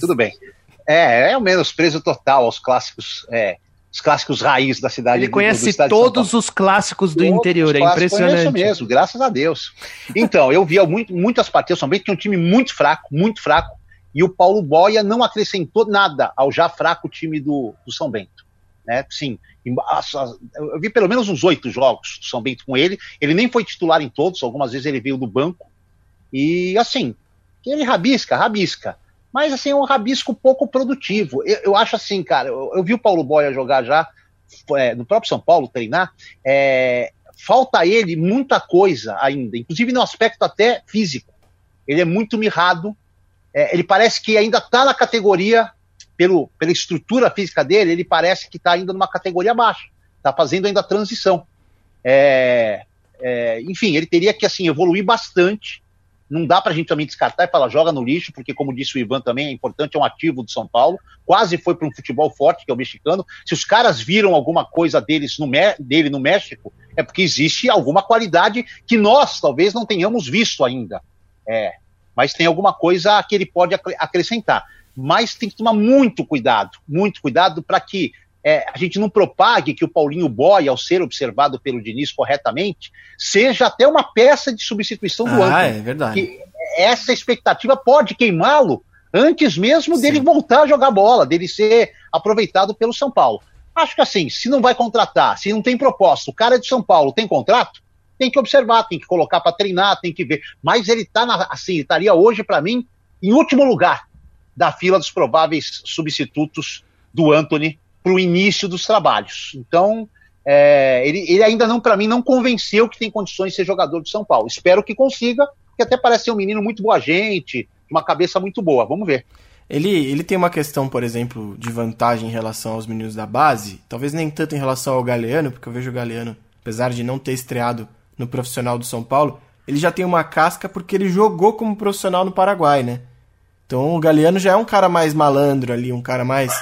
tudo bem. É, é o menosprezo total aos clássicos, é, os clássicos raiz da cidade. Ele conhece do, do todos os clássicos do todos interior, é clássicos, impressionante. Isso mesmo, graças a Deus. Então, eu via muito, muitas partidas, somente que é um time muito fraco, muito fraco, e o Paulo Bóia não acrescentou nada ao já fraco time do, do São Bento. Né? Sim, eu vi pelo menos uns oito jogos do São Bento com ele, ele nem foi titular em todos, algumas vezes ele veio do banco, e assim, ele rabisca, rabisca. Mas, assim, é um rabisco pouco produtivo. Eu, eu acho assim, cara, eu, eu vi o Paulo Bóia jogar já, é, no próprio São Paulo, treinar, é, falta a ele muita coisa ainda, inclusive no aspecto até físico. Ele é muito mirrado, é, ele parece que ainda está na categoria, pelo, pela estrutura física dele, ele parece que está ainda numa categoria baixa, está fazendo ainda a transição. É, é, enfim, ele teria que, assim, evoluir bastante. Não dá pra gente também descartar e falar, joga no lixo, porque como disse o Ivan também, é importante, é um ativo do São Paulo, quase foi para um futebol forte, que é o mexicano. Se os caras viram alguma coisa deles no, dele no México, é porque existe alguma qualidade que nós talvez não tenhamos visto ainda. É, mas tem alguma coisa que ele pode ac- acrescentar. Mas tem que tomar muito cuidado, muito cuidado para que é, a gente não propague que o Paulinho Bóia, ao ser observado pelo Diniz corretamente, seja até uma peça de substituição ah, do Antony. É verdade. Que essa expectativa pode queimá-lo antes mesmo Sim. dele voltar a jogar bola, dele ser aproveitado pelo São Paulo. Acho que assim, se não vai contratar, se não tem proposta, o cara é de São Paulo, tem contrato, tem que observar, tem que colocar para treinar, tem que ver. Mas ele tá na, assim, ele estaria hoje, para mim, em último lugar da fila dos prováveis substitutos do Antony para o início dos trabalhos. Então, é, ele, ele ainda não, para mim, não convenceu que tem condições de ser jogador de São Paulo. Espero que consiga, porque até parece ser um menino muito boa gente, uma cabeça muito boa, vamos ver. Ele, ele tem uma questão, por exemplo, de vantagem em relação aos meninos da base, talvez nem tanto em relação ao Galeano, porque eu vejo o Galeano, apesar de não ter estreado no profissional do São Paulo, ele já tem uma casca porque ele jogou como profissional no Paraguai, né? Então o Galeano já é um cara mais malandro ali, um cara mais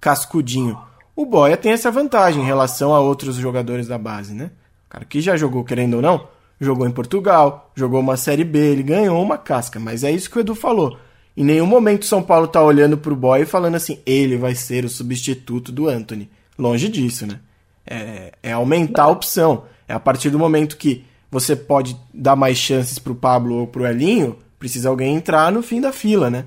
cascudinho. O Bóia tem essa vantagem em relação a outros jogadores da base, né? O cara que já jogou, querendo ou não, jogou em Portugal, jogou uma Série B, ele ganhou uma casca, mas é isso que o Edu falou. Em nenhum momento o São Paulo tá olhando pro Bóia e falando assim, ele vai ser o substituto do Antony. Longe disso, né? É, é aumentar a opção. É a partir do momento que você pode dar mais chances pro Pablo ou pro Helinho, precisa alguém entrar no fim da fila, né?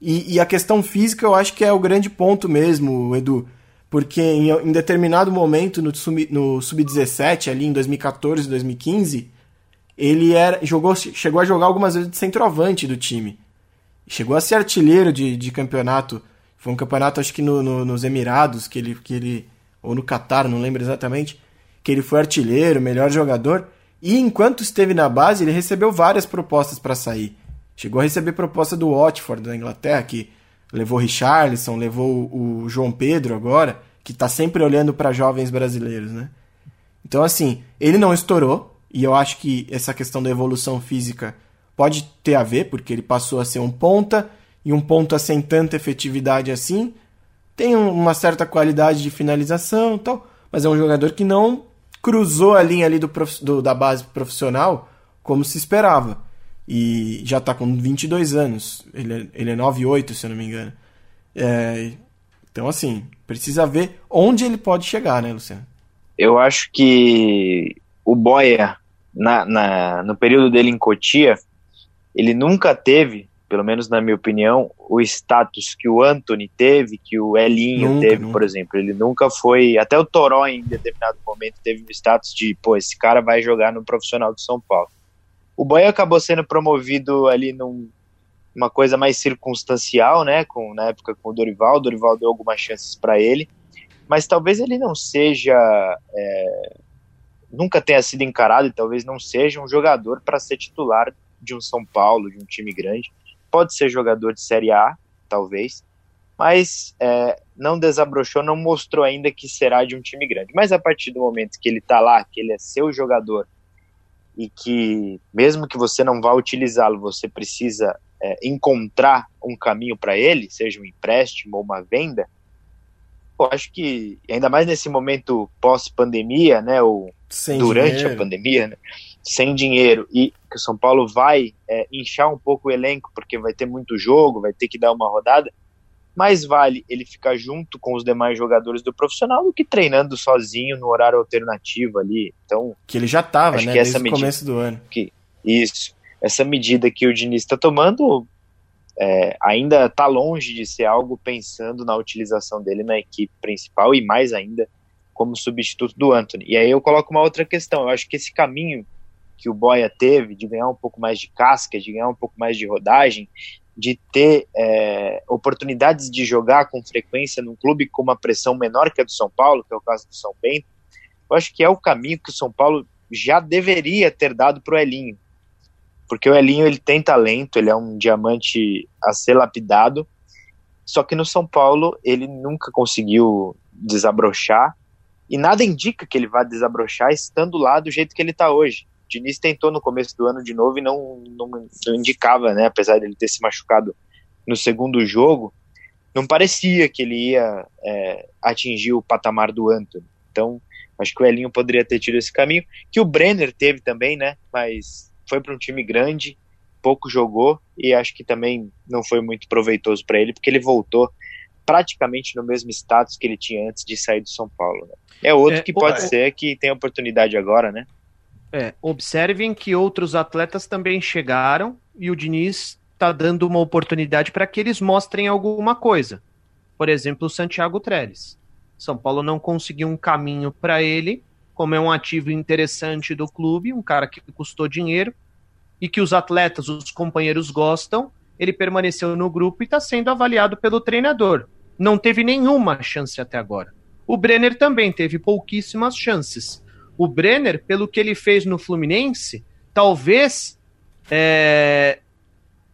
E, e a questão física eu acho que é o grande ponto mesmo, Edu, porque em, em determinado momento no, no sub dezessete, ali em dois mil e catorze, dois mil e quinze, ele era, jogou, chegou a jogar algumas vezes de centroavante do time. Chegou a ser artilheiro de, de campeonato, foi um campeonato acho que no, no, nos Emirados, que ele, que ele, ou no Catar, não lembro exatamente, que ele foi artilheiro, melhor jogador, e enquanto esteve na base ele recebeu várias propostas para sair. Chegou a receber proposta do Watford, da Inglaterra, que levou o Richarlison, levou o João Pedro agora, que está sempre olhando para jovens brasileiros, né? Então, assim, ele não estourou, e eu acho que essa questão da evolução física pode ter a ver, porque ele passou a ser um ponta, e um ponta sem tanta efetividade assim, tem uma certa qualidade de finalização e tal, mas é um jogador que não cruzou a linha ali do prof... do, da base profissional como se esperava. E já tá com vinte e dois anos, ele, ele é nove oito, se eu não me engano. É, então, assim, precisa ver onde ele pode chegar, né, Luciano? Eu acho que o Bóia, na, na, no período dele em Cotia, ele nunca teve, pelo menos na minha opinião, o status que o Antony teve, que o Helinho nunca, teve, nunca. Por exemplo. Ele nunca foi, até o Toró em determinado momento teve o status de, pô, esse cara vai jogar no profissional de São Paulo. O Bóia acabou sendo promovido ali num, numa coisa mais circunstancial, né, com, na época com o Dorival, o Dorival deu algumas chances para ele, mas talvez ele não seja, é, nunca tenha sido encarado, e talvez não seja um jogador para ser titular de um São Paulo, de um time grande. Pode ser jogador de Série A, talvez, mas é, não desabrochou, não mostrou ainda que será de um time grande. Mas a partir do momento que ele está lá, que ele é seu jogador, e que mesmo que você não vá utilizá-lo, você precisa é, encontrar um caminho para ele, seja um empréstimo ou uma venda, eu acho que, ainda mais nesse momento pós-pandemia, né, ou sem durante dinheiro. a pandemia, né, sem dinheiro, e que o São Paulo vai é, inchar um pouco o elenco, porque vai ter muito jogo, vai ter que dar uma rodada, mais vale ele ficar junto com os demais jogadores do profissional do que treinando sozinho no horário alternativo ali. Então, que ele já estava, né, desde o começo do ano. Que, isso, essa medida que o Diniz está tomando é, ainda está longe de ser algo pensando na utilização dele na equipe principal e mais ainda como substituto do Antony. E aí eu coloco uma outra questão, eu acho que esse caminho que o Bóia teve, de ganhar um pouco mais de casca, de ganhar um pouco mais de rodagem, de ter é, oportunidades de jogar com frequência num clube com uma pressão menor que a do São Paulo, que é o caso do São Bento, eu acho que é o caminho que o São Paulo já deveria ter dado para o Helinho, porque o Helinho ele tem talento, ele é um diamante a ser lapidado, só que no São Paulo ele nunca conseguiu desabrochar, e nada indica que ele vá desabrochar estando lá do jeito que ele está hoje. O Diniz tentou no começo do ano de novo e não, não, não indicava, né, apesar dele ter se machucado no segundo jogo, não parecia que ele ia é, atingir o patamar do Antony. Então, acho que o Helinho poderia ter tido esse caminho, que o Brenner teve também, né, mas foi para um time grande, pouco jogou, e acho que também não foi muito proveitoso para ele, porque ele voltou praticamente no mesmo status que ele tinha antes de sair do São Paulo. Né. É outro é, que pode é... ser que tenha oportunidade agora, né? É, observem que outros atletas também chegaram e o Diniz está dando uma oportunidade para que eles mostrem alguma coisa. Por exemplo, o Santiago Tréllez. São Paulo não conseguiu um caminho para ele, como é um ativo interessante do clube, um cara que custou dinheiro e que os atletas, os companheiros gostam, ele permaneceu no grupo e está sendo avaliado pelo treinador. Não teve nenhuma chance até agora. O Brenner também teve pouquíssimas chances. O Brenner, pelo que ele fez no Fluminense, talvez é,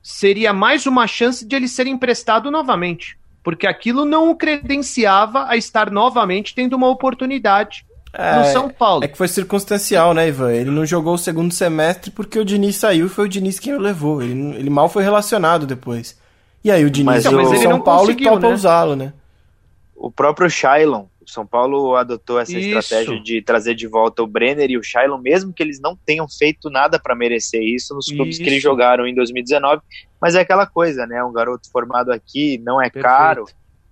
seria mais uma chance de ele ser emprestado novamente, porque aquilo não o credenciava a estar novamente tendo uma oportunidade é, no São Paulo. É que foi circunstancial, né, Ivan? Ele não jogou o segundo semestre porque o Diniz saiu e foi o Diniz quem o levou. Ele, ele mal foi relacionado depois. E aí o Diniz foi para São Paulo e topa usá-lo, né? O próprio Shaylon. O São Paulo adotou essa isso. estratégia de trazer de volta o Brenner e o Shaylon, mesmo que eles não tenham feito nada para merecer isso nos clubes isso. que eles jogaram em dois mil e dezenove, mas é aquela coisa, né, um garoto formado aqui, não é Perfeito. caro,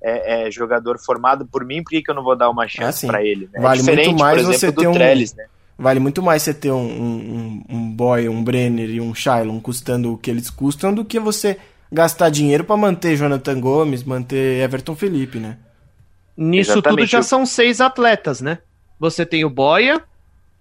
é, é jogador formado por mim, por que, que eu não vou dar uma chance ah, para ele? Né? Vale é diferente, muito mais por exemplo, do um... Trellis, né? Vale muito mais você ter um, um, um Bóia, um Brenner e um Shaylon custando o que eles custam do que você gastar dinheiro para manter Jonathan Gomes, manter Everton Felipe, né? Nisso Exatamente. tudo já são seis atletas, né? Você tem o Bóia,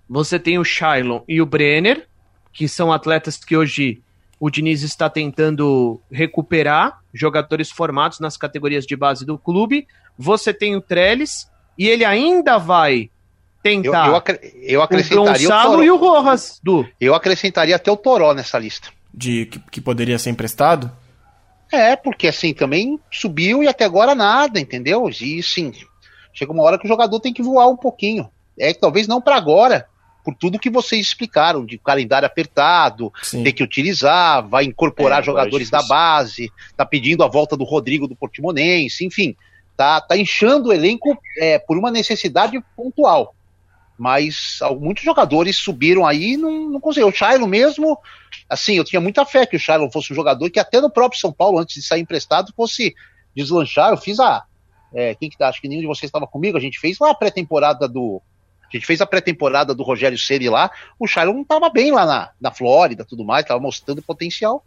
você tem o Shaylon e o Brenner, que são atletas que hoje o Diniz está tentando recuperar, jogadores formados nas categorias de base do clube. Você tem o Trellis e ele ainda vai tentar eu, eu acre- eu acrescentaria o Gonçalo o Toró. E o Rojas. Du. Eu acrescentaria até o Toró nessa lista. De que, que poderia ser emprestado? É, porque assim, também subiu e até agora nada, entendeu? E sim, chega uma hora que o jogador tem que voar um pouquinho. É, talvez não para agora, por tudo que vocês explicaram, de calendário apertado, sim. ter que utilizar, vai incorporar é, jogadores da base, tá pedindo a volta do Rodrigo do Portimonense, enfim, tá, tá inchando o elenco é, por uma necessidade pontual. Mas muitos jogadores subiram aí e não, não conseguiu. O Shaylon mesmo... Assim, eu tinha muita fé que o Shaylon fosse um jogador que até no próprio São Paulo, antes de sair emprestado, fosse deslanchar. Eu fiz a... É, quem que tá? Acho que nenhum de vocês estava comigo. A gente fez lá a pré-temporada do... A gente fez a pré-temporada do Rogério Ceni lá. O Shaylon não estava bem lá na, na Flórida, tudo mais. Estava mostrando potencial.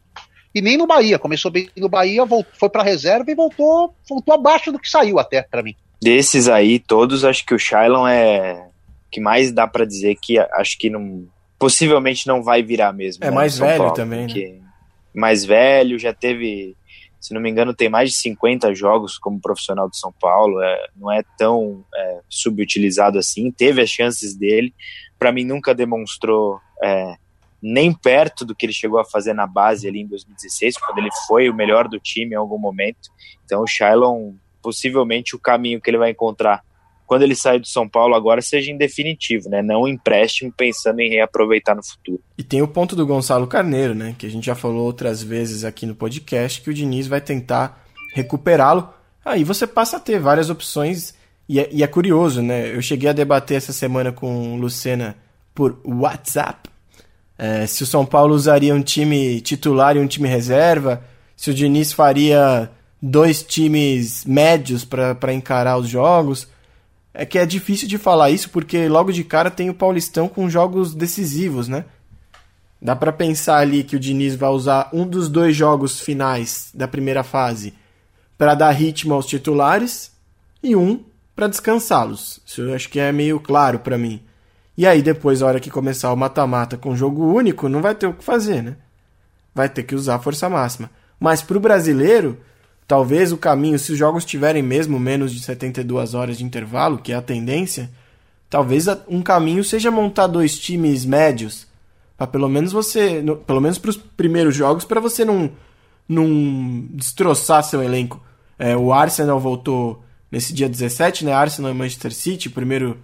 E nem no Bahia. Começou bem no Bahia, voltou, foi para a reserva e voltou, voltou abaixo do que saiu até, para mim. Desses aí, todos, acho que o Shaylon é... que mais dá para dizer que acho que não... possivelmente não vai virar mesmo. É, né, mais velho Paulo, também, né? Mais velho, já teve, se não me engano, tem mais de cinquenta jogos como profissional do São Paulo, é, não é tão é, subutilizado assim, teve as chances dele, para mim nunca demonstrou é, nem perto do que ele chegou a fazer na base ali em dois mil e dezesseis, quando ele foi o melhor do time em algum momento. Então o Shaylon, possivelmente o caminho que ele vai encontrar quando ele sair do São Paulo agora seja em definitivo, né? Não um empréstimo pensando em reaproveitar no futuro. E tem o ponto do Gonçalo Carneiro, né? Que a gente já falou outras vezes aqui no podcast, que o Diniz vai tentar recuperá-lo. Aí você passa a ter várias opções e é, e é curioso, né? Eu cheguei a debater essa semana com o Lucena por WhatsApp é, se o São Paulo usaria um time titular e um time reserva, se o Diniz faria dois times médios para encarar os jogos. É que é difícil de falar isso porque logo de cara tem o Paulistão com jogos decisivos, né? Dá pra pensar ali que o Diniz vai usar um dos dois jogos finais da primeira fase pra dar ritmo aos titulares e um pra descansá-los. Isso eu acho que é meio claro pra mim. E aí depois, a hora que começar o mata-mata com jogo único, não vai ter o que fazer, né? Vai ter que usar a força máxima. Mas pro brasileiro... Talvez o caminho, se os jogos tiverem mesmo menos de setenta e duas horas de intervalo, que é a tendência, talvez um caminho seja montar dois times médios, para pelo menos você, pelo menos para os primeiros jogos, para você não, não destroçar seu elenco. É, o Arsenal voltou nesse dia dezessete, né? Arsenal e Manchester City, o primeiro,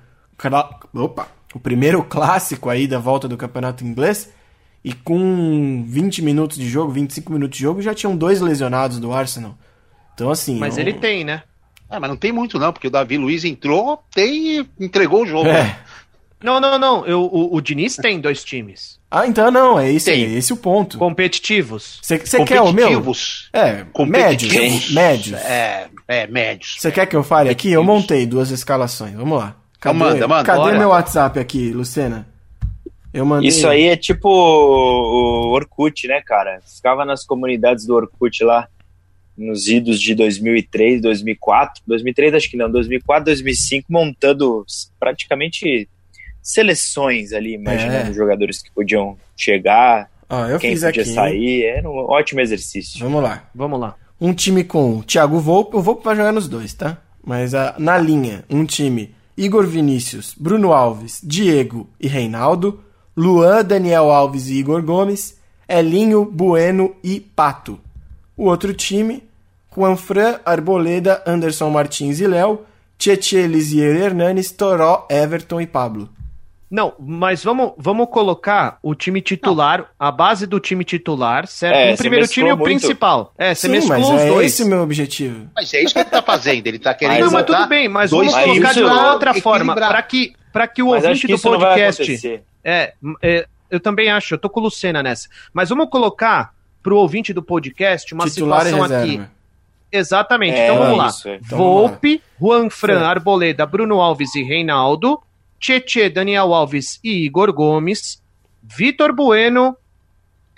opa, o primeiro clássico aí da volta do campeonato inglês, e com vinte minutos de jogo, vinte e cinco minutos de jogo, já tinham dois lesionados do Arsenal. Então, assim, mas eu... ele tem, né? Ah, mas não tem muito, não, porque o Davi Luiz entrou, tem e entregou o jogo. É. Né? Não, não, não. Eu, o, o Diniz tem dois times. Ah, então não. É esse, é esse o ponto. Competitivos. Você quer o meu? Competitivos. É, médios. Médios. É, é médios. Você quer que eu fale aqui? Eu montei duas escalações. Vamos lá. Cadê, então, manda, manda, cadê meu WhatsApp aqui, Lucena? Eu mandei... Isso aí é tipo o Orkut, né, cara? Ficava nas comunidades do Orkut lá. Nos idos de dois mil e três, dois mil e quatro, dois mil e três acho que não, dois mil e quatro, dois mil e cinco, montando praticamente seleções ali, imaginando é. jogadores que podiam chegar, ah, eu quem fiz podia aqui. Sair, era um ótimo exercício. Vamos lá, vamos lá. Um time com o Thiago Volpe, o Volpe vai jogar nos dois, tá? Mas a, na linha, um time, Igor Vinícius, Bruno Alves, Diego e Reinaldo, Luan, Daniel Alves e Igor Gomes, Helinho, Bueno e Pato. O outro time, Juanfran, Arboleda, Anderson Martins e Léo, Tietê, Liziero, Hernanes, Toró, Everton e Pablo. Não, mas vamos, vamos colocar o time titular, não. A base do time titular, certo? É, o primeiro time e o principal. É, você Sim, mesclou os é dois. Esse é o meu objetivo. Mas é isso que ele tá fazendo, ele tá querendo... Não, mas tudo bem, mas vamos colocar de uma outra forma, para que, para que o mas ouvinte que do podcast... É, é, eu também acho, eu tô com o Lucena nessa. Mas vamos colocar... Pro ouvinte do podcast, uma titular situação aqui. Exatamente. É, então vamos lá. Isso, então Volpe, Juanfran, Arboleda, Bruno Alves e Reinaldo, Tietê, Daniel Alves e Igor Gomes, Vitor Bueno,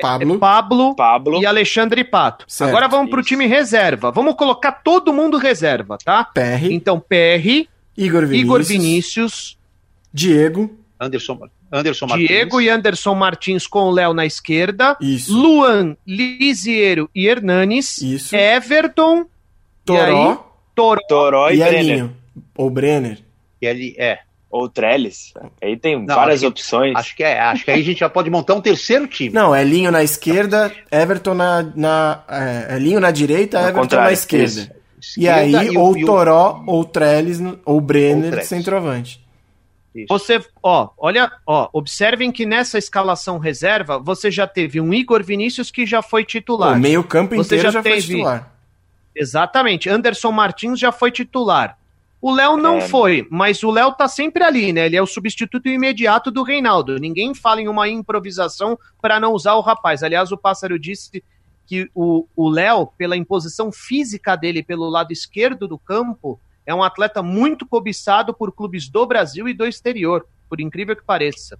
Pablo, Pablo, Pablo e Alexandre Pato. Certo, agora vamos pro isso. time reserva. Vamos colocar todo mundo reserva, tá? P R. Então P R, Igor Vinícius, Igor Vinícius Diego, Anderson Anderson Martins. Diego e Anderson Martins com o Léo na esquerda. Isso. Luan, Liziero e Hernanes. Isso. Everton. Toró. E aí, Toró. Toró e, e Brenner. Ou Brenner. E ali, é. Ou Trellis. Aí tem Não, várias acho, opções. Acho que é. Acho que aí a gente já pode montar um terceiro time. Não, é Linho na esquerda, Everton na... na é, é Linho na direita, no Everton na esquerda. Isso. E esquerda aí, e ou o, Toró, o... ou Trellis, ou Brenner, ou Trellis. Centroavante. Isso. Você, ó, olha, ó, observem que nessa escalação reserva você já teve um Igor Vinícius que já foi titular. O meio-campo inteiro já, já teve... foi titular. Exatamente. Anderson Martins já foi titular. O Léo não é. foi, mas o Léo tá sempre ali, né? Ele é o substituto imediato do Reinaldo. Ninguém fala em uma improvisação para não usar o rapaz. Aliás, o Pássaro disse que o, o Léo, pela imposição física dele pelo lado esquerdo do campo, é um atleta muito cobiçado por clubes do Brasil e do exterior, por incrível que pareça.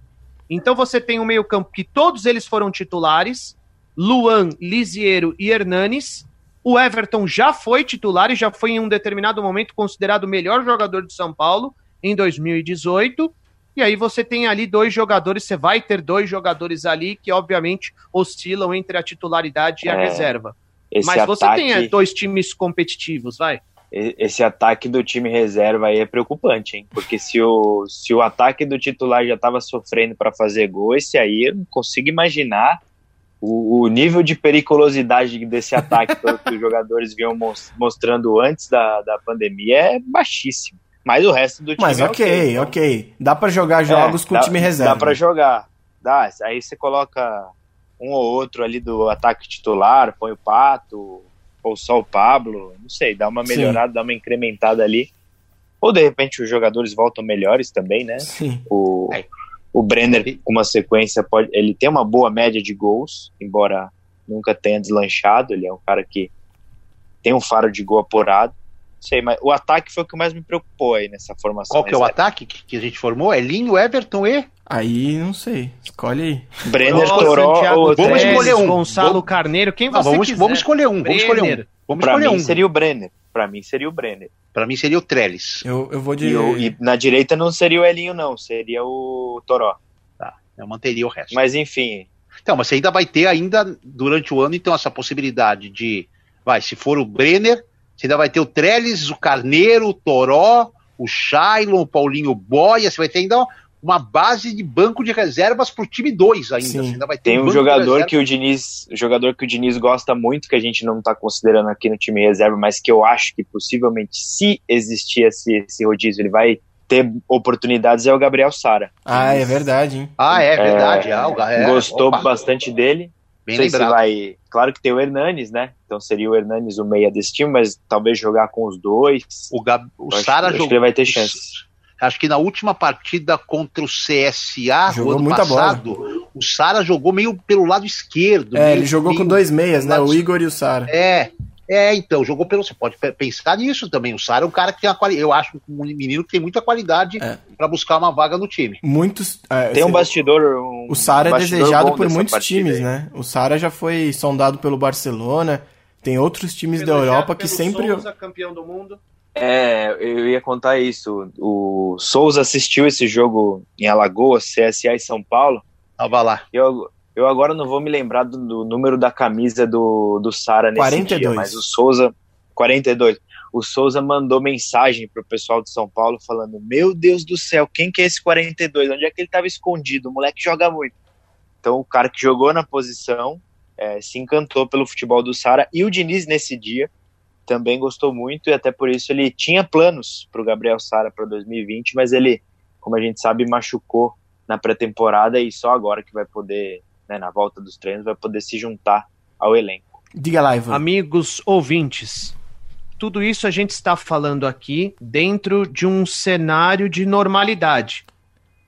Então você tem um meio-campo que todos eles foram titulares, Luan, Liziero e Hernanes. O Everton já foi titular e já foi em um determinado momento considerado o melhor jogador de São Paulo em dois mil e dezoito. E aí você tem ali dois jogadores, você vai ter dois jogadores ali que obviamente oscilam entre a titularidade e a é, reserva. Mas ataque, você tem dois times competitivos, vai. Esse ataque do time reserva aí é preocupante, hein? Porque se o, se o ataque do titular já estava sofrendo para fazer gol, esse aí eu não consigo imaginar o, o nível de periculosidade desse ataque que os jogadores vinham mostrando antes da, da pandemia é baixíssimo. Mas o resto do time... Mas ok, é ok. ok. Dá pra jogar jogos é, com dá, o time reserva. Dá pra jogar. Dá. Aí você coloca um ou outro ali do ataque titular, põe o Pato, ou só o Pablo, não sei, dá uma melhorada, Sim. dá uma incrementada ali. Ou de repente os jogadores voltam melhores também, né? Sim. O, o Brenner, com uma sequência, pode, ele tem uma boa média de gols, embora nunca tenha deslanchado, ele é um cara que tem um faro de gol apurado. Sei, mas o ataque foi o que mais me preocupou aí nessa formação. Qual que é o ataque que a gente formou? É Helinho, Everton e... Aí, não sei. Escolhe aí. Brenner, oh, Toró, Santiago Tréllez, vamos escolher um. Gonçalo Carneiro, quem você ah, vamos, quiser. Vamos escolher um. Brenner. Vamos escolher um. Vamos pra escolher mim um. seria o Brenner. Pra mim seria o Brenner. Pra mim seria o Tréllez. Eu, eu vou de... E, eu, e na direita não seria o Helinho, não. Seria o Toró. Tá, eu manteria o resto. Mas enfim. Então, mas você ainda vai ter ainda, durante o ano, então, essa possibilidade de... Vai, se for o Brenner... Você ainda vai ter o Tréllez, o Carneiro, o Toró, o Shaylon, o Paulinho Bóia. Você vai ter ainda uma base de banco de reservas pro time dois ainda. Você ainda vai ter Tem um, um jogador, que o Diniz, jogador que o Diniz gosta muito, que a gente não está considerando aqui no time reserva, mas que eu acho que possivelmente, se existir esse, esse rodízio, ele vai ter oportunidades, é o Gabriel Sara. Ah, é verdade, hein? Ah, é verdade. É, ah, é, gostou opa, bastante opa. dele. Bem não sei se vai... Claro que tem o Hernanes, né? Então seria o Hernanes o meia desse time, mas talvez jogar com os dois. O, Gab... o Sara jogou... Acho que ele vai ter chance. Acho que na última partida contra o C S A, jogou ano passado, bola. O Sara jogou meio pelo lado esquerdo. É, ele jogou meio... com dois meias, né? O Igor e o Sara. É, é, então, jogou pelo... Você pode pensar nisso também. O Sara é um cara que tem uma qualidade... Eu acho um menino que tem muita qualidade é. para buscar uma vaga no time. Muitos... É, tem um bastidor... Um... O Sara é desejado por muitos times, aí. né? O Sara já foi sondado pelo Barcelona, tem outros times da Europa que sempre... Souza, campeão do mundo. É, eu ia contar isso. O Souza assistiu esse jogo em Alagoas, C S A e São Paulo. Ah, vai lá. Eu, eu agora não vou me lembrar do, do número da camisa do, do Sara nesse quarenta e dois dia, mas o Souza... quarenta e dois O Souza mandou mensagem pro pessoal de São Paulo falando: meu Deus do céu, quem que é esse quarenta e dois? Onde é que ele estava escondido? O moleque joga muito. Então o cara que jogou na posição é, se encantou pelo futebol do Sara, e o Diniz nesse dia também gostou muito, e até por isso ele tinha planos pro Gabriel Sara para dois mil e vinte, mas ele, como a gente sabe, machucou na pré-temporada e só agora que vai poder, né, na volta dos treinos, vai poder se juntar ao elenco. Diga lá, Ivan. Amigos ouvintes, tudo isso a gente está falando aqui dentro de um cenário de normalidade,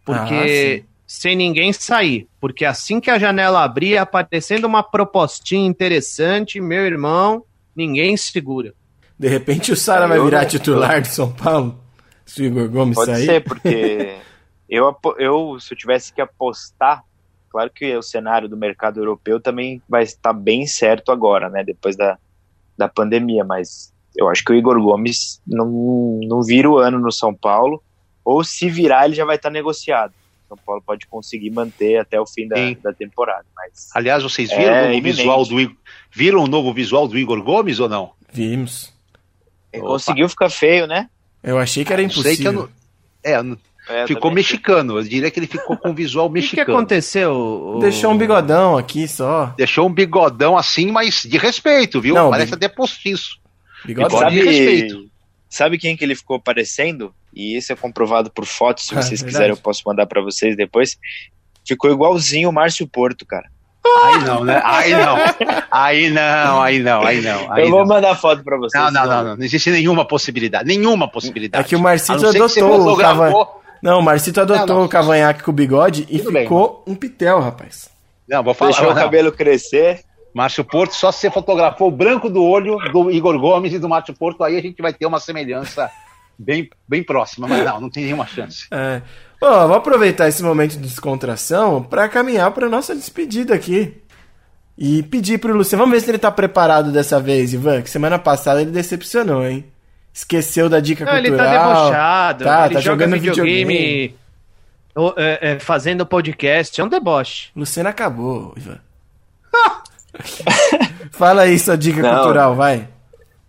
porque ah, sem ninguém sair, porque assim que a janela abrir, aparecendo uma propostinha interessante, meu irmão, ninguém segura. De repente o Sara vai virar titular de São Paulo, se o Igor Gomes Pode sair. Pode ser, porque eu, eu, se eu tivesse que apostar, claro que o cenário do mercado europeu também vai estar bem certo agora, né, depois da, da pandemia, mas... Eu acho que o Igor Gomes não, não vira o ano no São Paulo, ou se virar ele já vai estar negociado. São Paulo pode conseguir manter até o fim da, da temporada. Mas aliás, vocês viram, é o novo visual do, viram o novo visual do Igor Gomes ou não? Vimos. Ele conseguiu ficar feio, né? Eu achei que era impossível. Sei que eu não, é, eu é, ficou mexicano, achei. Eu diria que ele ficou com um visual mexicano. O que, que aconteceu? O... Deixou um bigodão aqui só. Deixou um bigodão assim, mas de respeito, viu? Não, parece até postiço. Sabe, sabe quem que ele ficou parecendo? E isso é comprovado por fotos, se vocês é, quiserem eu posso mandar pra vocês depois. Ficou igualzinho o Márcio Porto, cara. Aí não, né? Aí não. Aí não, aí não, aí não. Aí eu não. vou mandar foto pra vocês. Não, não, não, não. Não existe nenhuma possibilidade. Nenhuma possibilidade. É que o Marcito adotou o cavanhaque. Não, o Marcito adotou não, não. o cavanhaque com o bigode e Tudo ficou bem. um pitel, rapaz. Não, vou falar. Deixou o cabelo crescer. Márcio Porto, só se você fotografou o branco do olho do Igor Gomes e do Márcio Porto, aí a gente vai ter uma semelhança bem, bem próxima, mas não, não tem nenhuma chance. É. Bom, vou aproveitar esse momento de descontração para caminhar para nossa despedida aqui. E pedir para o Luciano, vamos ver se ele está preparado dessa vez, Ivan, que semana passada ele decepcionou, hein? Esqueceu da dica não, cultural. Ele tá debochado, tá, ele tá joga jogando videogame... videogame. é, é, fazendo podcast, é um deboche. Luciano acabou, Ivan. Fala aí sua dica Não, cultural, vai.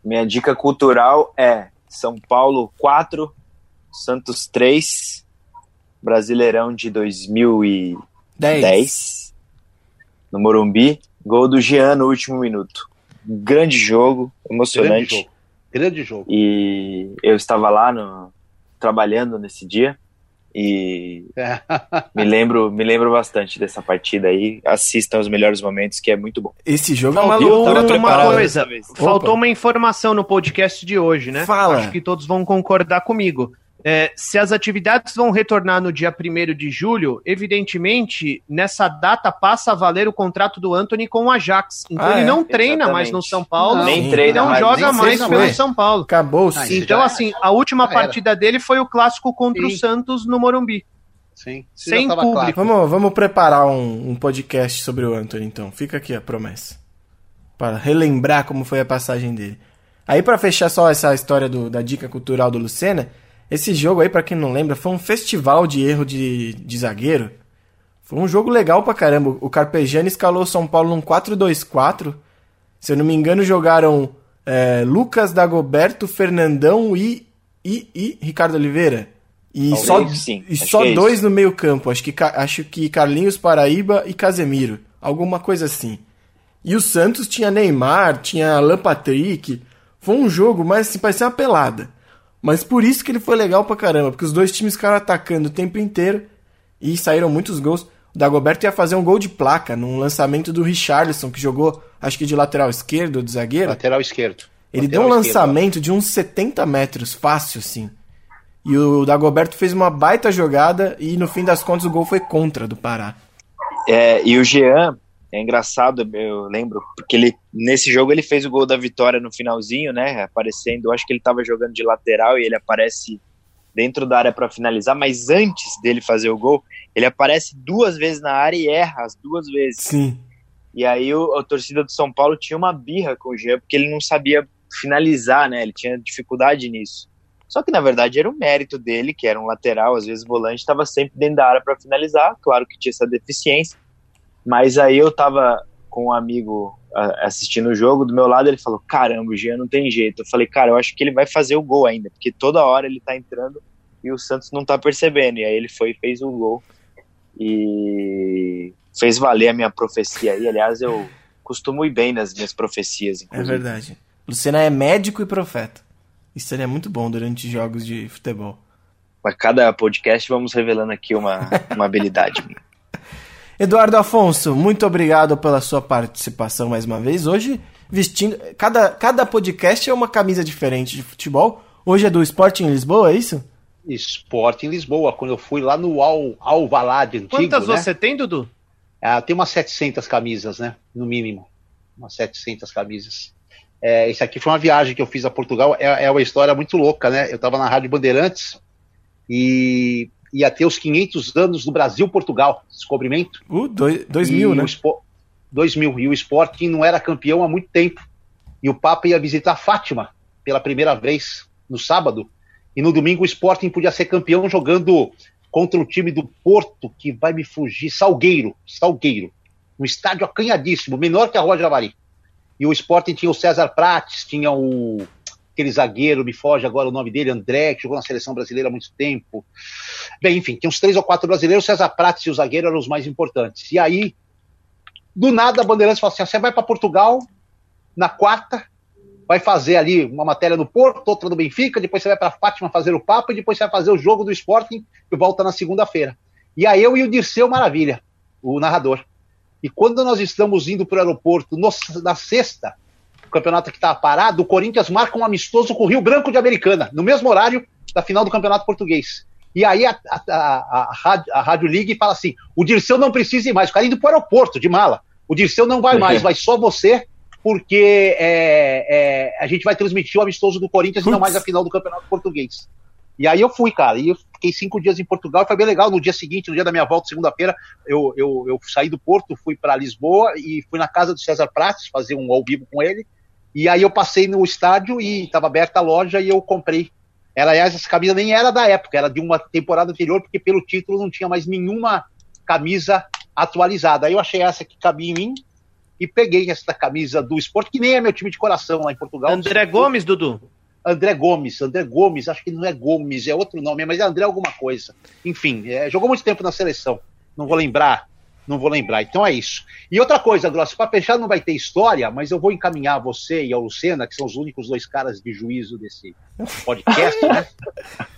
Minha dica cultural é São Paulo quatro, Santos três, Brasileirão de dois mil e dez, no Morumbi, gol do Jean no último minuto. Grande jogo, emocionante. Grande jogo. Grande jogo. E eu estava lá no, trabalhando nesse dia e me lembro, me lembro bastante dessa partida aí. Assistam os melhores momentos, que é muito bom. Esse jogo faltou é uma, uma coisa. Faltou uma informação no podcast de hoje, né? Fala. Acho que todos vão concordar comigo. É, se as atividades vão retornar no dia primeiro de julho, evidentemente, nessa data passa a valer o contrato do Antony com o Ajax. Então ah, ele não é, treina exatamente. mais no São Paulo, não, nem treina, não joga mais pelo é. São Paulo. Acabou. Ah, então, assim, a última ah, partida dele foi o clássico contra Sim. o Santos no Morumbi. Sim. Sim. Sem público. Claro. Vamos, vamos preparar um, um podcast sobre o Antony, então. Fica aqui a promessa. Para relembrar como foi a passagem dele. Aí, para fechar só essa história do, da dica cultural do Lucena... Esse jogo aí, pra quem não lembra, foi um festival de erro de, de zagueiro. Foi um jogo legal pra caramba. O Carpegiani escalou o São Paulo num quatro dois quatro. Se eu não me engano, jogaram é, Lucas, Dagoberto, Fernandão e, e, e Ricardo Oliveira. E Talvez, só, sim. E só é dois isso. no meio campo. Acho que, acho que Carlinhos, Paraíba e Casemiro. Alguma coisa assim. E o Santos tinha Neymar, tinha Alan Patrick. Foi um jogo, mas assim, parecia uma pelada. Mas por isso que ele foi legal pra caramba, porque os dois times ficaram atacando o tempo inteiro e saíram muitos gols. O Dagoberto ia fazer um gol de placa num lançamento do Richarlison, que jogou, acho que de lateral esquerdo, de zagueiro. Lateral esquerdo. Ele lateral deu um lançamento de uns setenta metros, fácil assim. E o Dagoberto fez uma baita jogada e no fim das contas o gol foi contra do Pará. É, e o Jean, é engraçado, eu lembro, porque ele, nesse jogo ele fez o gol da vitória no finalzinho, né, aparecendo, eu acho que ele estava jogando de lateral e ele aparece dentro da área para finalizar, mas antes dele fazer o gol, ele aparece duas vezes na área e erra as duas vezes. Sim. E aí o, a torcida do São Paulo tinha uma birra com o Jean, porque ele não sabia finalizar, né, ele tinha dificuldade nisso. Só que na verdade era um mérito dele, que era um lateral, às vezes volante, estava sempre dentro da área para finalizar, claro que tinha essa deficiência. Mas aí eu tava com um amigo assistindo o jogo, do meu lado ele falou, caramba, o Jean não tem jeito. Eu falei, cara, eu acho que ele vai fazer o gol ainda, porque toda hora ele tá entrando e o Santos não tá percebendo. E aí ele foi e fez o gol e fez valer a minha profecia aí. Aliás, eu costumo ir bem nas minhas profecias, inclusive. É verdade. Lucena é médico e profeta. Isso seria muito bom durante jogos de futebol. A cada podcast vamos revelando aqui uma, uma habilidade minha. Eduardo Afonso, muito obrigado pela sua participação mais uma vez. Hoje, vestindo... Cada, cada podcast é uma camisa diferente de futebol. Hoje é do Sporting Lisboa, é isso? Sporting Lisboa, quando eu fui lá no Al, Alvalade antigo, Quantas né? você tem, Dudu? Ah, tem umas setecentas camisas, né? No mínimo. Umas setecentas camisas. É, esse aqui foi uma viagem que eu fiz a Portugal. É, é uma história muito louca, né? Eu estava na Rádio Bandeirantes e... ia ter os quinhentos anos do Brasil-Portugal, descobrimento. Uh, dois mil, né? dois mil, e o Sporting não era campeão há muito tempo. E o Papa ia visitar Fátima pela primeira vez no sábado. E no domingo o Sporting podia ser campeão jogando contra o time do Porto, que vai me fugir, Salgueiro, Salgueiro. Um estádio acanhadíssimo, menor que a Rua Javari. E o Sporting tinha o César Prates, tinha o... aquele zagueiro, me foge agora o nome dele, André, que jogou na seleção brasileira há muito tempo. Bem, enfim, tinha uns três ou quatro brasileiros, César Prates e o zagueiro eram os mais importantes. E aí, do nada, a Bandeirantes falou assim, ah, você vai para Portugal na quarta, vai fazer ali uma matéria no Porto, outra no Benfica, depois você vai para Fátima fazer o papo, e depois você vai fazer o jogo do Sporting, e volta na segunda-feira. E aí eu e o Dirceu Maravilha, o narrador. E quando nós estamos indo para o aeroporto no, na sexta, o campeonato que estava parado, o Corinthians marca um amistoso com o Rio Branco de Americana, no mesmo horário da final do Campeonato Português. E aí a, a, a, a Rádio liga e fala assim, o Dirceu não precisa ir mais, o cara indo para o aeroporto de mala, o Dirceu não vai uhum. mais, vai só você, porque é, é, a gente vai transmitir o amistoso do Corinthians Ups. e não mais a final do Campeonato Português. E aí eu fui, cara, e eu fiquei cinco dias em Portugal, e foi bem legal. No dia seguinte, no dia da minha volta, segunda-feira, eu, eu, eu saí do Porto, fui para Lisboa e fui na casa do César Prates fazer um ao vivo com ele. E aí eu passei no estádio e estava aberta a loja e eu comprei Ela, aliás, essa camisa nem era da época, era de uma temporada anterior, porque pelo título não tinha mais nenhuma camisa atualizada. Aí eu achei essa que cabia em mim e peguei essa camisa do Sport, que nem é meu time de coração lá em Portugal. André Gomes, Dudu? André Gomes, André Gomes, acho que não é Gomes, é outro nome, mas é André alguma coisa. Enfim, é, jogou muito tempo na seleção, não vou lembrar, não vou lembrar, então é isso. E outra coisa, Glaucio, para fechar não vai ter história, mas eu vou encaminhar você e a Lucena, que são os únicos dois caras de juízo desse podcast, né?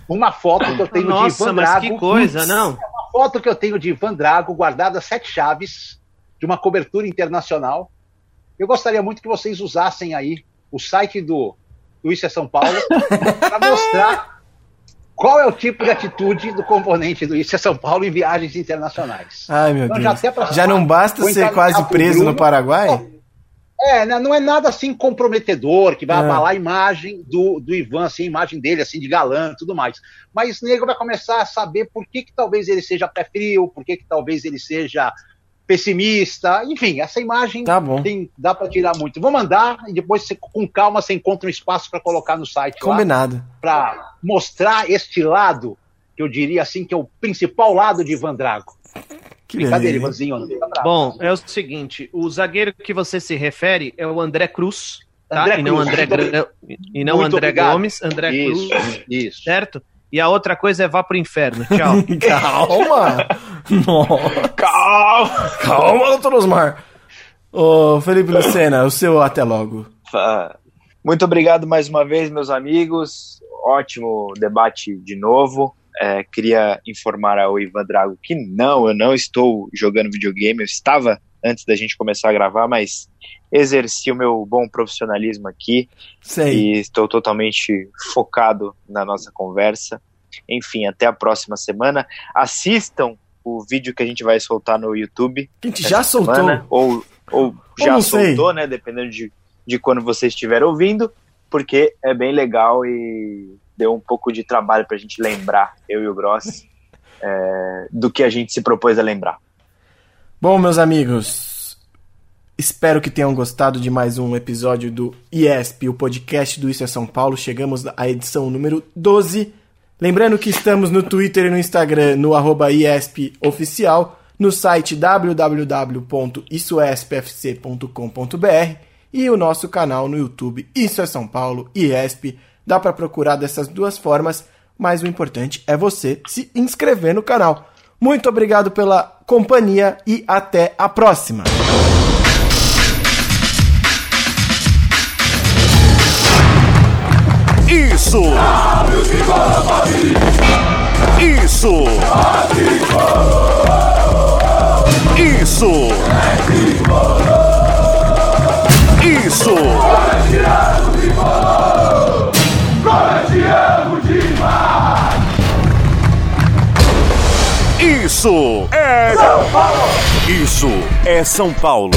Uma foto que eu tenho Nossa, de Ivan Drago. Nossa, mas que coisa, não? Uma foto que eu tenho de Ivan Drago, guardada sete chaves, de uma cobertura internacional. Eu gostaria muito que vocês usassem aí o site do... Isso é São Paulo, para mostrar qual é o tipo de atitude do componente do Isso é São Paulo em viagens internacionais. Ai, meu então, Deus. Já, até já não basta ser quase preso Bruno, no Paraguai? É, não é nada assim comprometedor, que vai é. abalar a imagem do, do Ivan, assim, a imagem dele, assim, de galã e tudo mais. Mas o nego vai começar a saber por que, que talvez ele seja pé-frio, por que, que talvez ele seja pessimista, enfim, essa imagem tá bom. Tem, dá para tirar muito. Vou mandar e depois você, com calma você encontra um espaço para colocar no site. Combinado. Para mostrar este lado, que eu diria assim, que é o principal lado de Ivan Drago. Que brincadeira, Ivanzinho. Bom, é o seguinte, o zagueiro que você se refere é o André Cruz, tá? André e não Cruz. André, Gra... e não André obrigado. Gomes, André isso, Cruz, isso. certo? E a outra coisa é vá pro inferno, tchau. Calma! Nossa. Calma! Calma, doutor Osmar. Ô, Felipe Lucena, o seu até logo. Muito obrigado mais uma vez, meus amigos. Ótimo debate de novo. É, queria informar ao Ivan Drago que não, eu não estou jogando videogame. Eu estava antes da gente começar a gravar, mas exerci o meu bom profissionalismo aqui. Sei. E estou totalmente focado na nossa conversa. Enfim, até a próxima semana. Assistam o vídeo que a gente vai soltar no YouTube. A gente já soltou. Semana, ou ou já soltou, né? Dependendo de, de quando você estiver ouvindo, porque é bem legal e deu um pouco de trabalho pra gente lembrar, eu e o Gross, é, do que a gente se propôs a lembrar. Bom, meus amigos, espero que tenham gostado de mais um episódio do I E S P, o podcast do Isso é São Paulo. Chegamos à edição número doze. Lembrando que estamos no Twitter e no Instagram, no arroba I E S P Oficial, no site w w w ponto isso é s p f c ponto com ponto b r e o nosso canal no YouTube, Isso é São Paulo, I E S P. Dá para procurar dessas duas formas, mas o importante é você se inscrever no canal. Muito obrigado pela companhia e até a próxima! Isso! Isso! Isso! Isso! Isso é São Paulo! Isso é São Paulo!